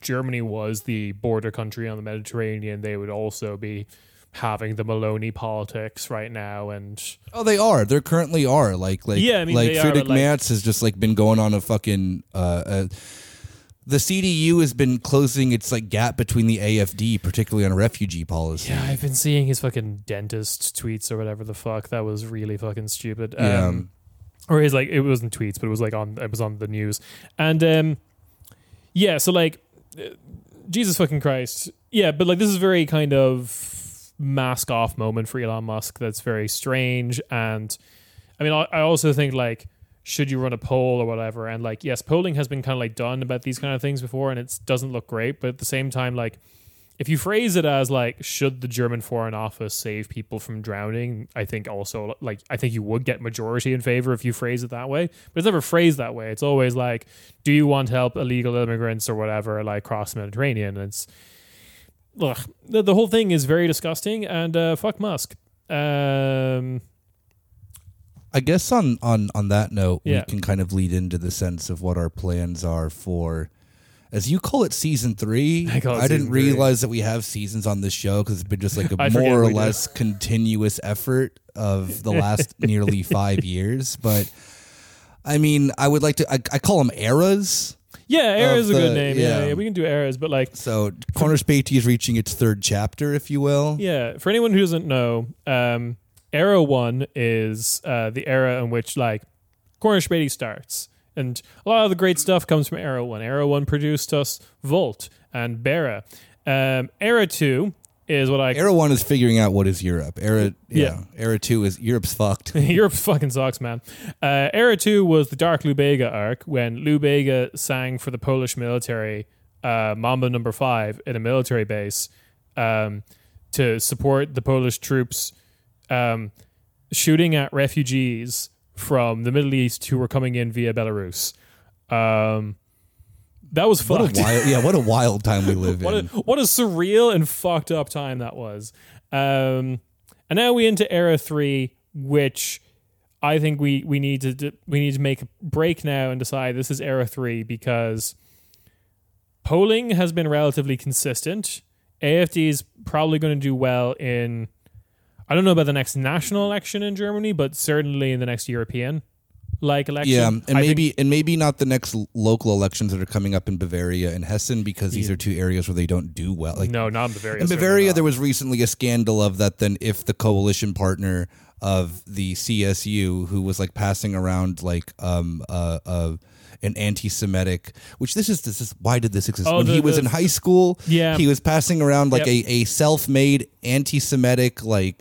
Germany was the border country on the Mediterranean, they would also be having the Meloni politics right now, and they are. They currently are like Friedrich Merz has just like been going on a fucking. The CDU has been closing its like gap between the AfD, particularly on refugee policy. Yeah, I've been seeing his fucking dentist tweets or whatever the fuck. That was really fucking stupid. Or his like it wasn't tweets, but it was on the news. And so like Jesus fucking Christ. Yeah, but like this is very kind of mask off moment for Elon Musk that's very strange. And I mean I also think like should you run a poll or whatever? And like, yes, polling has been kind of like done about these kind of things before, and it doesn't look great. But at the same time, like, if you phrase it as like, should the German Foreign Office save people from drowning? I think also like, I think you would get majority in favor if you phrase it that way. But it's never phrased that way. It's always like, do you want to help illegal immigrants or whatever, like cross the Mediterranean? And it's the whole thing is very disgusting. And fuck Musk. I guess on that note, we can kind of lead into the sense of what our plans are for, as you call it, season three. I didn't realize that we have seasons on this show because it's been just like a more or less continuous effort of the last nearly 5 years. But I mean, I would like to, I call them eras. Yeah, Era's a good name. Yeah, we can do Era's, but like... So, Corner Spatey is reaching its third chapter, if you will. Yeah, for anyone who doesn't know... Era one is the era in which like Corner Spatey starts, and a lot of the great stuff comes from Era one. Era one produced us Volt and Bera. Era two is what I. Era one is figuring out what is Europe. Era two is Europe's fucked. Europe fucking sucks, man. Era two was the Dark Lubega arc when Lubega sang for the Polish military Mambo No. 5 in a military base to support the Polish troops. Shooting at refugees from the Middle East who were coming in via Belarus. That was fucked. What a wild time we live in. What a surreal and fucked up time that was. And now we into Era 3, which I think we need to make a break now and decide this is Era 3 because polling has been relatively consistent. AfD is probably going to do well in... I don't know about the next national election in Germany, but certainly in the next European election. Yeah, and maybe not the next local elections that are coming up in Bavaria and Hessen because these are two areas where they don't do well. Like, no, not in Bavaria. In Bavaria, there was recently a scandal of that. Then, if the coalition partner of the CSU, who was like passing around like an anti-Semitic, which this is why did this exist? When he was in high school, he was passing around like a self-made anti-Semitic like.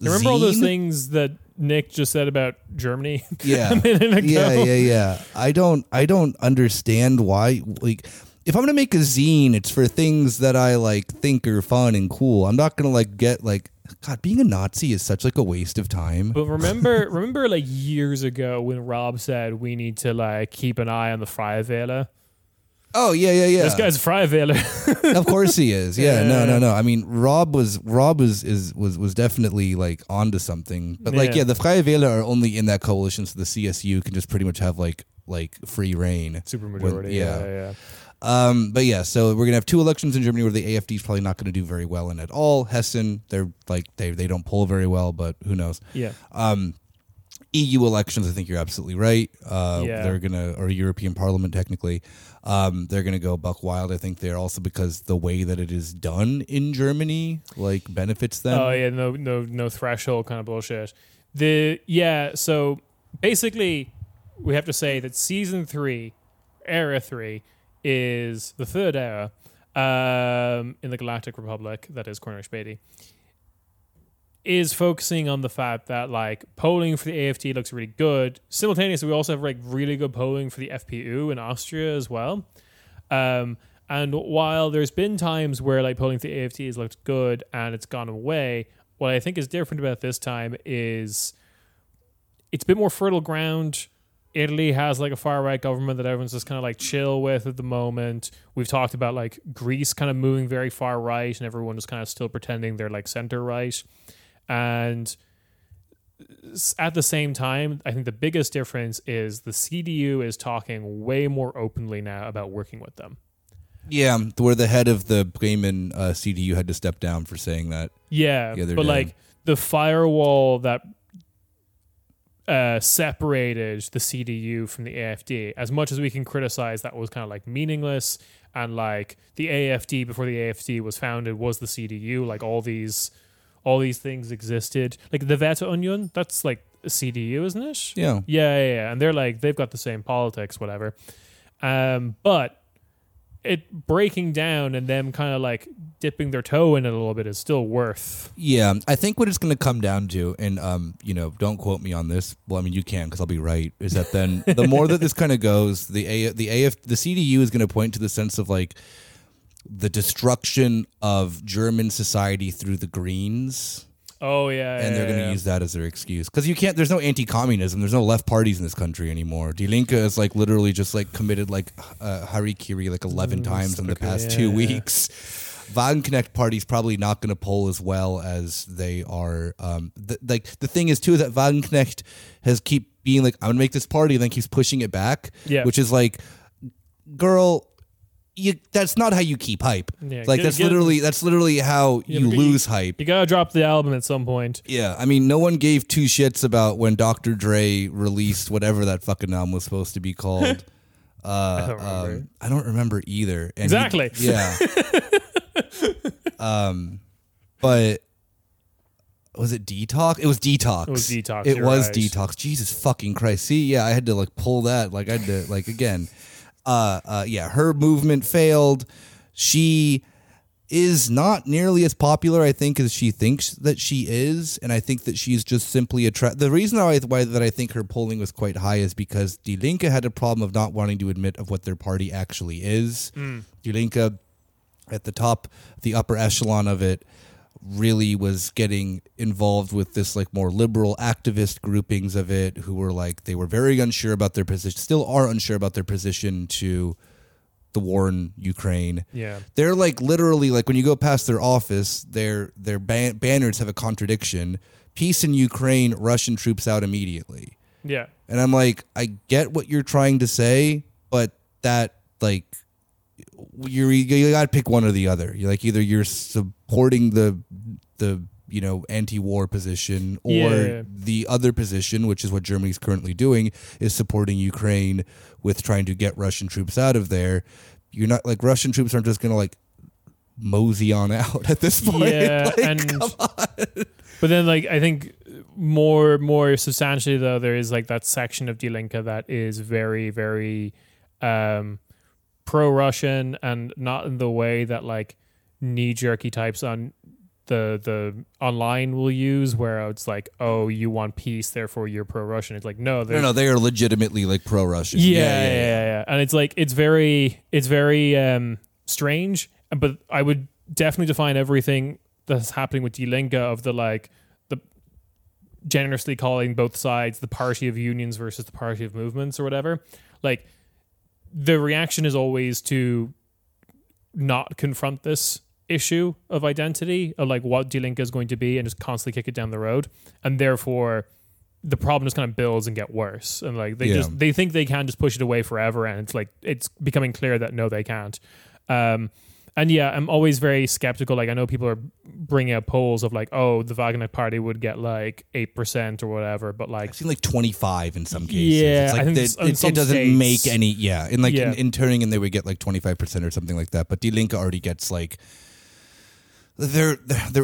Remember all those things that Nick just said about Germany? Yeah, a minute ago? Yeah. I don't understand why. Like, if I'm gonna make a zine, it's for things that I like think are fun and cool. I'm not gonna like get like. God, being a Nazi is such like a waste of time. But remember like years ago when Rob said we need to like keep an eye on the Freie Wähler. Oh yeah. This guy's a Freie Wähler. Of course he is. Yeah, no. I mean, Rob was definitely like onto something. But the Freie Wähler are only in that coalition, so the CSU can just pretty much have like free reign, supermajority. Yeah. But yeah, so we're going to have two elections in Germany where the AfD is probably not going to do very well in at all. Hessen, they're like, they don't poll very well, but who knows? Yeah. EU elections, I think you're absolutely right. They're going to, or European Parliament technically, they're going to go buck wild. I think they're also because the way that it is done in Germany, like, benefits them. Oh yeah, no threshold kind of bullshit. So basically, we have to say that season 3, era 3, is the third era in the Galactic Republic, that is Cornish Beatty, is focusing on the fact that, like, polling for the AfD looks really good. Simultaneously, we also have, like, really good polling for the FPÖ in Austria as well. And while there's been times where, like, polling for the AfD has looked good and it's gone away, what I think is different about this time is it's a bit more fertile ground. Italy has, like, a far-right government that everyone's just kind of, like, chill with at the moment. We've talked about, like, Greece kind of moving very far-right, and everyone is kind of still pretending they're, like, center-right. And at the same time, I think the biggest difference is the CDU is talking way more openly now about working with them. Yeah, where the head of the Bremen CDU had to step down for saying that. Yeah, but, like, the firewall that separated the CDU from the AfD, as much as we can criticize that was kind of, like, meaningless, and, like, the AfD before the AfD was founded was the CDU, like, all these things existed. Like the Werteunion, that's like a CDU, isn't it? Yeah. And they're like, they've got the same politics, whatever. But it breaking down and them kind of like dipping their toe in it a little bit is still worth. Yeah. I think what it's going to come down to, and, don't quote me on this. Well, I mean, you can, cause I'll be right. Is that then the more that this kind of goes, the CDU is going to point to the sense of like, the destruction of German society through the Greens. Oh, yeah. And they're going to use that as their excuse. Because you can't, there's no anti-communism. There's no left parties in this country anymore. Die Linke is like literally just like committed like Harikiri like 11 times in the past 2 weeks. Wagenknecht party's probably not going to poll as well as they are. The thing is too, that Wagenknecht has keep being like, I'm going to make this party, and then keeps pushing it back. Yeah. Which is like, girl, that's not how you keep hype. Yeah, like that's literally how you lose hype. You gotta drop the album at some point. Yeah, I mean, no one gave two shits about when Dr. Dre released whatever that fucking album was supposed to be called. I don't remember either. And exactly. But was it Detox? It was Detox. It was Detox. Jesus fucking Christ. See, yeah, I had to like pull that. Like I had to like again. Her movement failed. She is not nearly as popular, I think, as she thinks that she is, and I think that she's just simply the reason why I think her polling was quite high is because Die Linke had a problem of not wanting to admit of what their party actually is. Die Linke, at the top, the upper echelon of it, really was getting involved with this like more liberal activist groupings of it who were like, they were very unsure about their position, still are unsure about their position to the war in Ukraine. Yeah. They're like literally like when you go past their office, their banners have a contradiction. Peace in Ukraine, Russian troops out immediately. Yeah. And I'm like, I get what you're trying to say, but that like, you got to pick one or the other. You're like either you're supporting the anti-war position or the other position, which is what Germany's currently doing, is supporting Ukraine with trying to get Russian troops out of there. You're not like Russian troops aren't just going to like mosey on out at this point. Yeah, like, and come on. But then like I think more substantially though, there is like that section of Die Linke that is very very pro-Russian and not in the way that like knee-jerky types on the online will use where it's like, oh, you want peace, therefore you're pro-Russian. It's like, no, they are legitimately like pro-Russian. Yeah. And it's like, it's very strange, but I would definitely define everything that's happening with Die Linke of the like, the generously calling both sides the party of unions versus the party of movements or whatever. Like, the reaction is always to not confront this issue of identity, of like what Die Linke is going to be, and just constantly kick it down the road. And therefore, the problem just kind of builds and get worse. And like they think they can just push it away forever, and it's like it's becoming clear that no, they can't. And yeah, I'm always very skeptical. Like, I know people are bringing up polls of like, oh, the Wagner Party would get like 8% or whatever, but like I've seen like 25 in some cases. Yeah, it's like I think it doesn't states, make any. Yeah, and like in Thüringen they would get like 25% or something like that. But Die Linke already gets like they're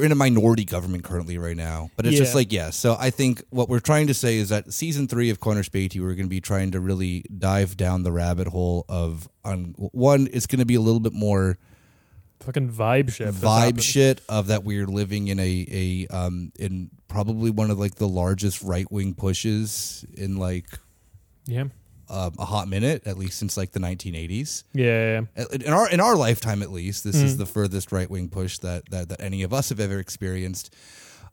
in a minority government currently right now. But it's just like So I think what we're trying to say is that season 3 of Corner Spatey, we're going to be trying to really dive down the rabbit hole of one. It's going to be a little bit more. Fucking vibe shit of that we're living in in probably one of like the largest right wing pushes in like a hot minute, at least since like the 1980s. Yeah, in our lifetime at least, this is the furthest right wing push that any of us have ever experienced.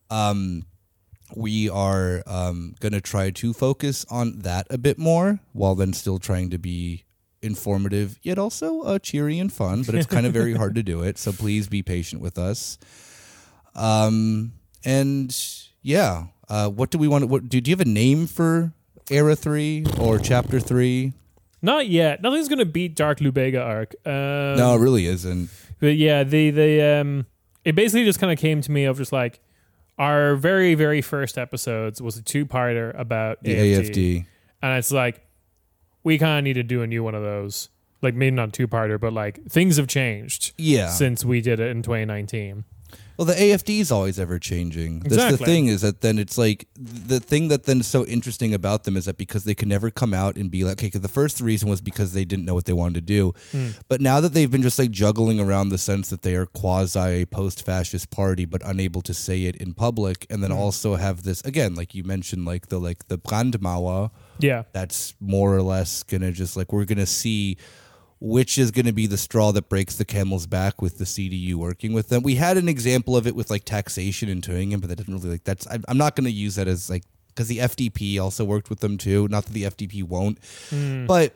We are going to try to focus on that a bit more, while then still trying to be informative, yet also cheery and fun, but it's kind of very hard to do it. So please be patient with us. What do we want? Do you have a name for Era 3 or Chapter 3? Not yet. Nothing's going to beat Dark Lubega arc. No, it really isn't. But yeah, it basically just kind of came to me of just like our very very first episodes was a two-parter about the AfD, and it's like, we kind of need to do a new one of those. Like, maybe not two-parter, but, like, things have changed since we did it in 2019. Well, the AfD is always ever-changing. Exactly. That's the thing, is that then it's, like, the thing that then is so interesting about them is that because they can never come out and be like, okay, 'cause the first reason was because they didn't know what they wanted to do. But now that they've been just, like, juggling around the sense that they are quasi-post-fascist party but unable to say it in public, and then also have this, again, like you mentioned, like the Brandmauer. Yeah, that's more or less gonna just like, we're gonna see which is gonna be the straw that breaks the camel's back with the CDU working with them. We had an example of it with like taxation in Thüringen, but that didn't really like that's. I'm not gonna use that as like, because the FDP also worked with them too. Not that the FDP won't, but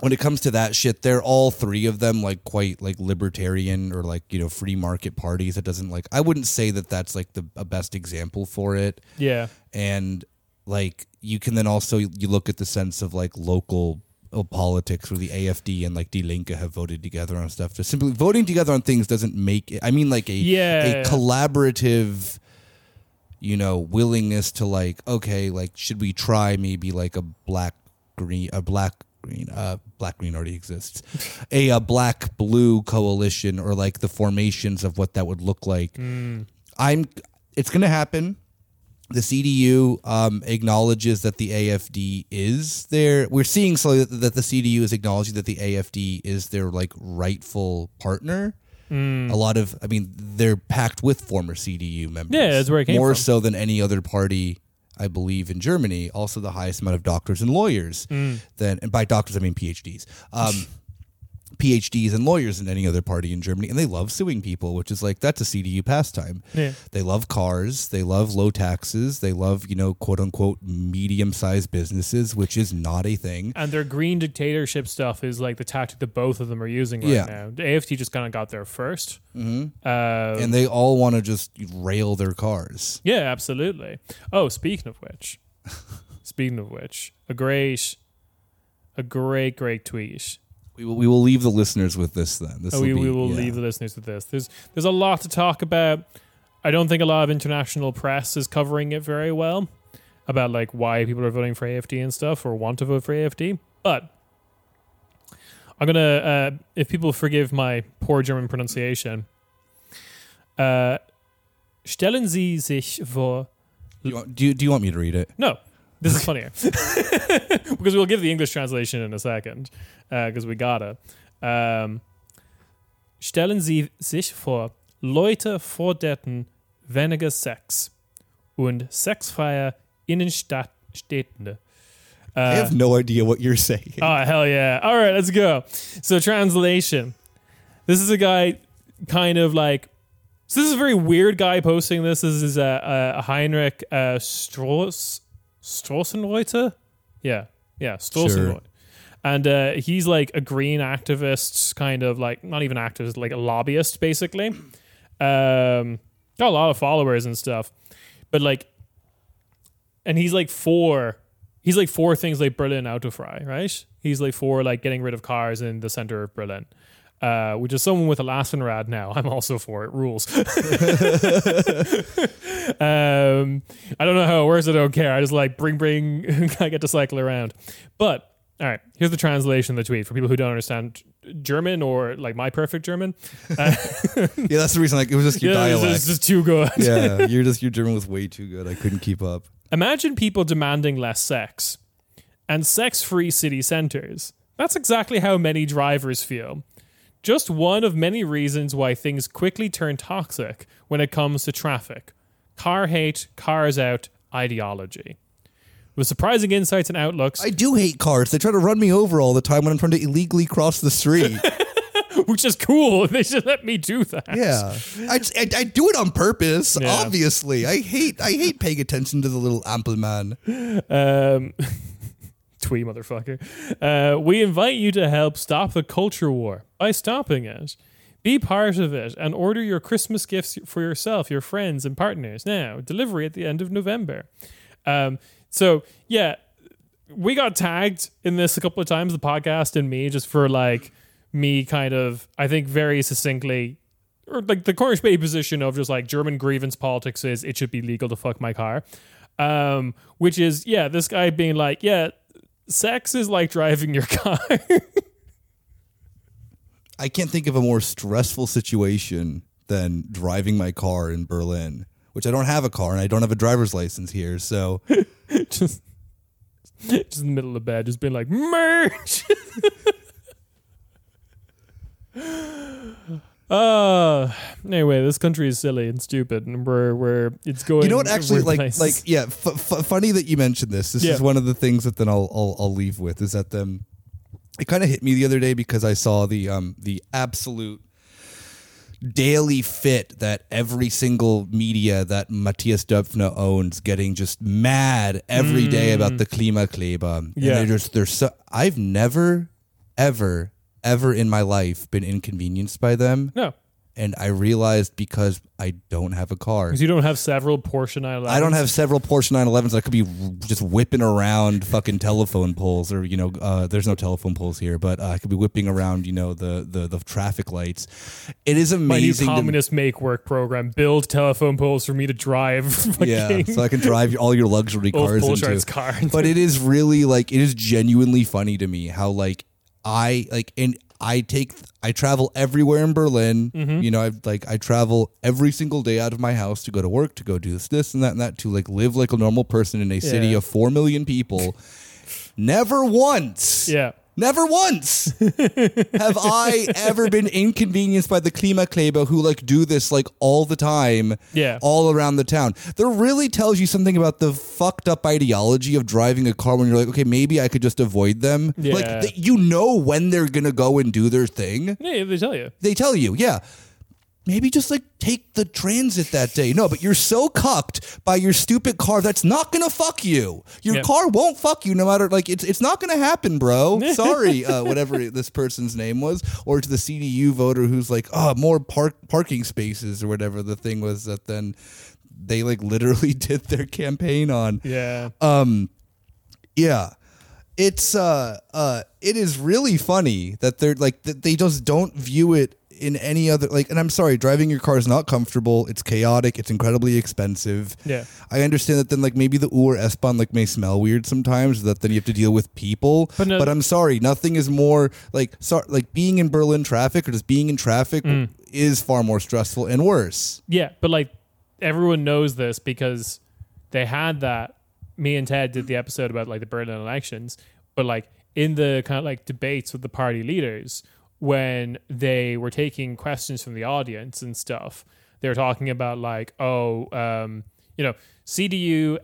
when it comes to that shit, they're all three of them like quite like libertarian or like, you know, free market parties. It doesn't like, I wouldn't say that that's like a best example for it. Yeah, and like. You can then also, you look at the sense of like local politics where the AfD and like Die Linke have voted together on stuff. Just simply voting together on things doesn't make it, I mean like a collaborative, you know, willingness to like, okay, like should we try maybe like a black green already exists, a black blue coalition or like the formations of what that would look like. It's going to happen. The CDU acknowledges that the AfD is there. We're seeing slowly that the CDU is acknowledging that the AfD is their like rightful partner. A lot of, I mean, they're packed with former CDU members. Yeah, that's where it came from. More so than any other party, I believe, in Germany. Also the highest amount of doctors and lawyers. And by doctors, I mean PhDs. PhDs and lawyers in any other party in Germany, and they love suing people, which is like, that's a CDU pastime. Yeah. They love cars, they love low taxes, they love, you know, quote unquote medium-sized businesses, which is not a thing. And their green dictatorship stuff is like the tactic that both of them are using right now. The AfD just kind of got there first. And they all want to just rail their cars. Yeah, absolutely. Oh, speaking of which, a great tweet. We will leave the listeners with this then. Leave the listeners with this. There's a lot to talk about. I don't think a lot of international press is covering it very well about like why people are voting for AfD and stuff or want to vote for AfD. But I'm gonna, if people forgive my poor German pronunciation, stellen Sie sich vor. Do you want me to read it? No. This is funnier. Because we'll give the English translation in a second. Because we gotta. Stellen Sie sich vor, Leute forderten weniger Sex und sexfreier Innenstädte. I have no idea what you're saying. Oh, hell yeah. All right, let's go. So translation. This is a guy kind of like... So this is a very weird guy posting this. This is Heinrich Strauss... Strosenreuter? Yeah, Strosenreuter. Sure. And he's like a green activist, kind of like, not even activist, like a lobbyist, basically. Got a lot of followers and stuff. But like, and he's like for things like Berlin Autofrei, right? He's like for like getting rid of cars in the center of Berlin. which is someone with a Lastenrad now. I'm also for it. Rules. I don't know how it works. I don't care. I just like bring. I get to cycle around. But all right, here's the translation of the tweet for people who don't understand German or like my perfect German. Yeah, that's the reason. Like it was just your dialect. It's just too good. Yeah, your German was way too good. I couldn't keep up. Imagine people demanding less sex and sex-free city centers. That's exactly how many drivers feel. Just one of many reasons why things quickly turn toxic when it comes to traffic. Car hate, cars out, ideology. With surprising insights and outlooks... I do hate cars. They try to run me over all the time when I'm trying to illegally cross the street. Which is cool. They should let me do that. Yeah. I do it on purpose, obviously. I hate paying attention to the little ample man. Twee motherfucker. We invite you to help stop the culture war by stopping it. Be part of it and order your Christmas gifts for yourself, your friends and partners now. Delivery at the end of November. So, yeah, we got tagged in this a couple of times, the podcast and me, just for like... me kind of, I think, very succinctly, or like the Cornish Bay position of just like German grievance politics is it should be legal to fuck my car. Which is, yeah, this guy being like, yeah, sex is like driving your car. I can't think of a more stressful situation than driving my car in Berlin, which I don't have a car and I don't have a driver's license here. So just in the middle of bed, just being like, merch. Anyway, this country is silly and stupid, and we're it's going. You know what? Actually, funny that you mentioned this. This is one of the things that then I'll leave with is that it kind of hit me the other day because I saw the absolute daily fit that every single media that Matthias Döpfner owns getting just mad every day about the Klimakleber. Yeah, and they're so. I've never ever in my life been inconvenienced by them. No. And I realized because I don't have a car. Because you don't have several Porsche 911s. I don't have several Porsche 911s. I could be just whipping around fucking telephone poles or, there's no telephone poles here, but I could be whipping around, the traffic lights. It is amazing. My new communist make work program. Build telephone poles for me to drive. Yeah, so I can drive all your luxury cars into. Cars. But it is really it is genuinely funny to me how I travel everywhere in Berlin. Mm-hmm. I travel every single day out of my house to go to work, to go do this and that to live like a normal person in a city of 4 million people. Never once have I ever been inconvenienced by the Klimakleber who do this all the time, all around the town. That really tells you something about the fucked up ideology of driving a car when you're like, okay, maybe I could just avoid them. Yeah. When they're going to go and do their thing. Yeah, they tell you. Yeah. Maybe just take the transit that day. No, but you're so cucked by your stupid car that's not going to fuck you. Your car won't fuck you no matter it's not going to happen, bro. Sorry, whatever this person's name was, or to the CDU voter who's more parking spaces or whatever the thing was that then they literally did their campaign on. Yeah. Yeah. It's it is really funny that they're they just don't view it in any other and I'm sorry, driving your car is not comfortable. It's chaotic. It's incredibly expensive. Yeah, I understand that. Then maybe the U or S-Bahn may smell weird sometimes. That then you have to deal with people. But I'm sorry, nothing is more being in Berlin traffic or just being in traffic is far more stressful and worse. Yeah, but everyone knows this because they had that. Me and Ted did the episode about the Berlin elections, but in the kind of debates with the party leaders. When they were taking questions from the audience and stuff, they were talking about CDU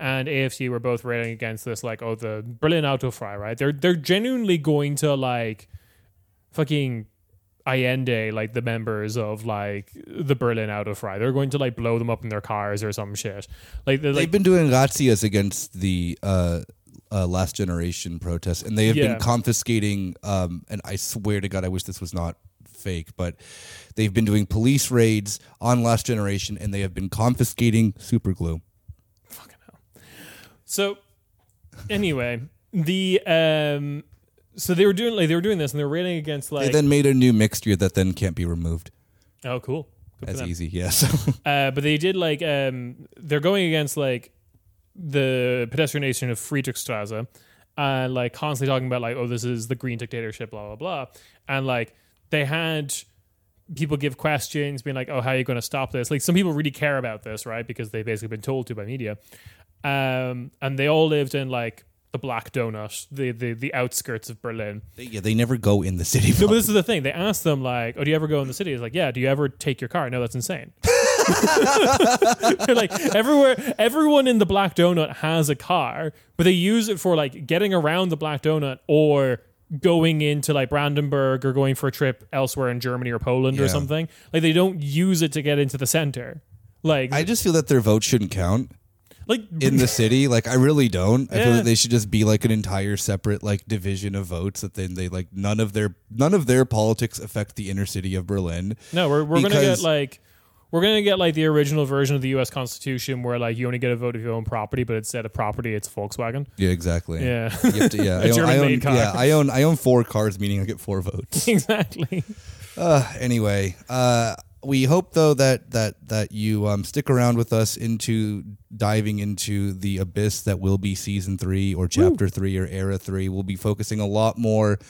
and AfD were both railing against this, the Berlin Autofrei, right? They're genuinely going to fucking Allende, the members of the Berlin Autofrei. They're going to blow them up in their cars or some shit. They've been doing razzias against the last generation protests, and they have been confiscating and I swear to God, I wish this was not fake, but they've been doing police raids on last generation and they have been confiscating super glue. Fucking hell. So anyway, the So they were doing this, and they were rating against like. They then made a new mixture that then can't be removed. Oh, cool. Good. That's easy, yes. But they did like they're going against like the pedestrianization of Friedrichstraße, and like constantly talking about like, oh, this is the green dictatorship, blah blah blah, and like they had people give questions, being like, oh, how are you going to stop this? Like some people really care about this, right? Because they've basically been told to by media, and they all lived in like. The Black Donut, the outskirts of Berlin. Yeah, they never go in the city. No, but this is the thing. They asked them, like, oh, do you ever go in the city? It's like, yeah, do you ever take your car? No, that's insane. They're like, everyone in the Black Donut has a car, but they use it for, like, getting around the Black Donut or going into, like, Brandenburg or going for a trip elsewhere in Germany or Poland or something. Like, they don't use it to get into the center. Like, I just feel that their vote shouldn't count. Like in the city, like I really don't. I feel that they should just be like an entire separate like division of votes. That then they like none of their politics affect the inner city of Berlin. No, we're gonna get like the original version of the U.S. Constitution where like you only get a vote if you own property, but instead of property, it's Volkswagen. Yeah, exactly. Yeah, you have to, yeah. I own a German made car. Yeah, I own four cars, meaning I get four votes. Exactly. Anyway. We hope, though, that you stick around with us into diving into the abyss that will be season 3 or chapter 3 or era 3. We'll be focusing a lot more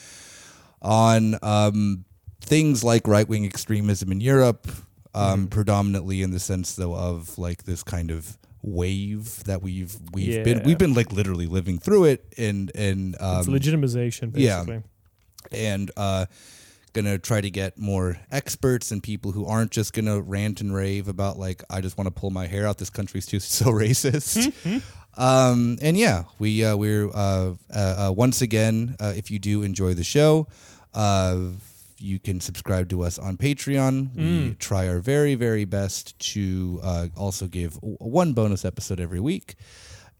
on things like right-wing extremism in Europe, predominantly in the sense, though, of like this kind of wave that we've been like literally living through it and it's legitimization, basically, and going to try to get more experts and people who aren't just going to rant and rave about like, I just want to pull my hair out. This country's too so racist. And yeah, we're once again, if you do enjoy the show, you can subscribe to us on Patreon. We try our very, very best to also give one bonus episode every week.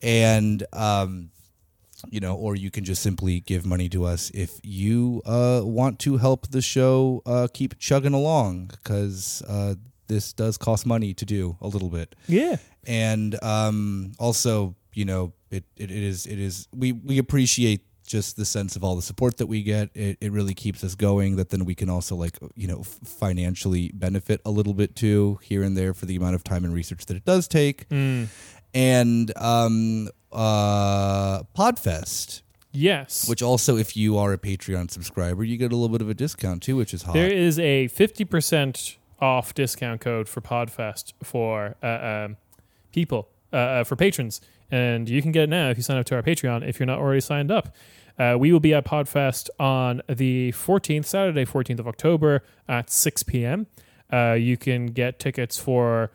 And, you know, or you can just simply give money to us if you want to help the show keep chugging along, because this does cost money to do a little bit. Yeah. And also, you know, it is. We appreciate just the sense of all the support that we get. It really keeps us going, that then we can also like, you know, financially benefit a little bit too here and there for the amount of time and research that it does take. And PodFest. Yes. Which also, if you are a Patreon subscriber, you get a little bit of a discount too, which is hot. There is a 50% off discount code for PodFest for people, for patrons. And you can get it now if you sign up to our Patreon, if you're not already signed up. We will be at PodFest on the 14th, Saturday, 14th of October at 6 p.m. You can get tickets for...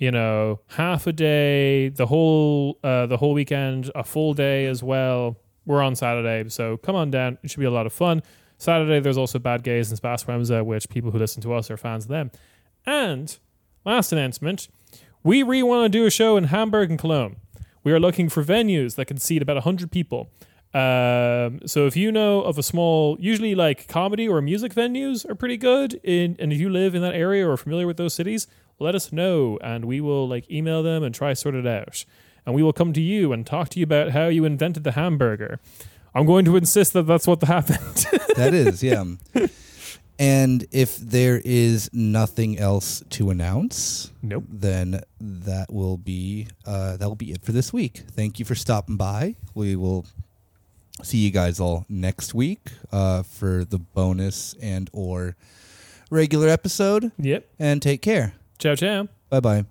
you know, half a day, the whole weekend, a full day as well. We're on Saturday, so come on down. It should be a lot of fun. Saturday, there's also Bad Gays and Spaßbremse, which people who listen to us are fans of them. And last announcement, we really want to do a show in Hamburg and Cologne. We are looking for venues that can seat about 100 people. So if you know of a small, usually like comedy or music venues are pretty good, and if you live in that area or are familiar with those cities, let us know, and we will like email them and try sort it out. And we will come to you and talk to you about how you invented the hamburger. I'm going to insist that that's what happened. That is, yeah. And if there is nothing else to announce, then that will be it for this week. Thank you for stopping by. We will see you guys all next week for the bonus and or regular episode. Yep. And take care. Ciao, ciao. Bye-bye.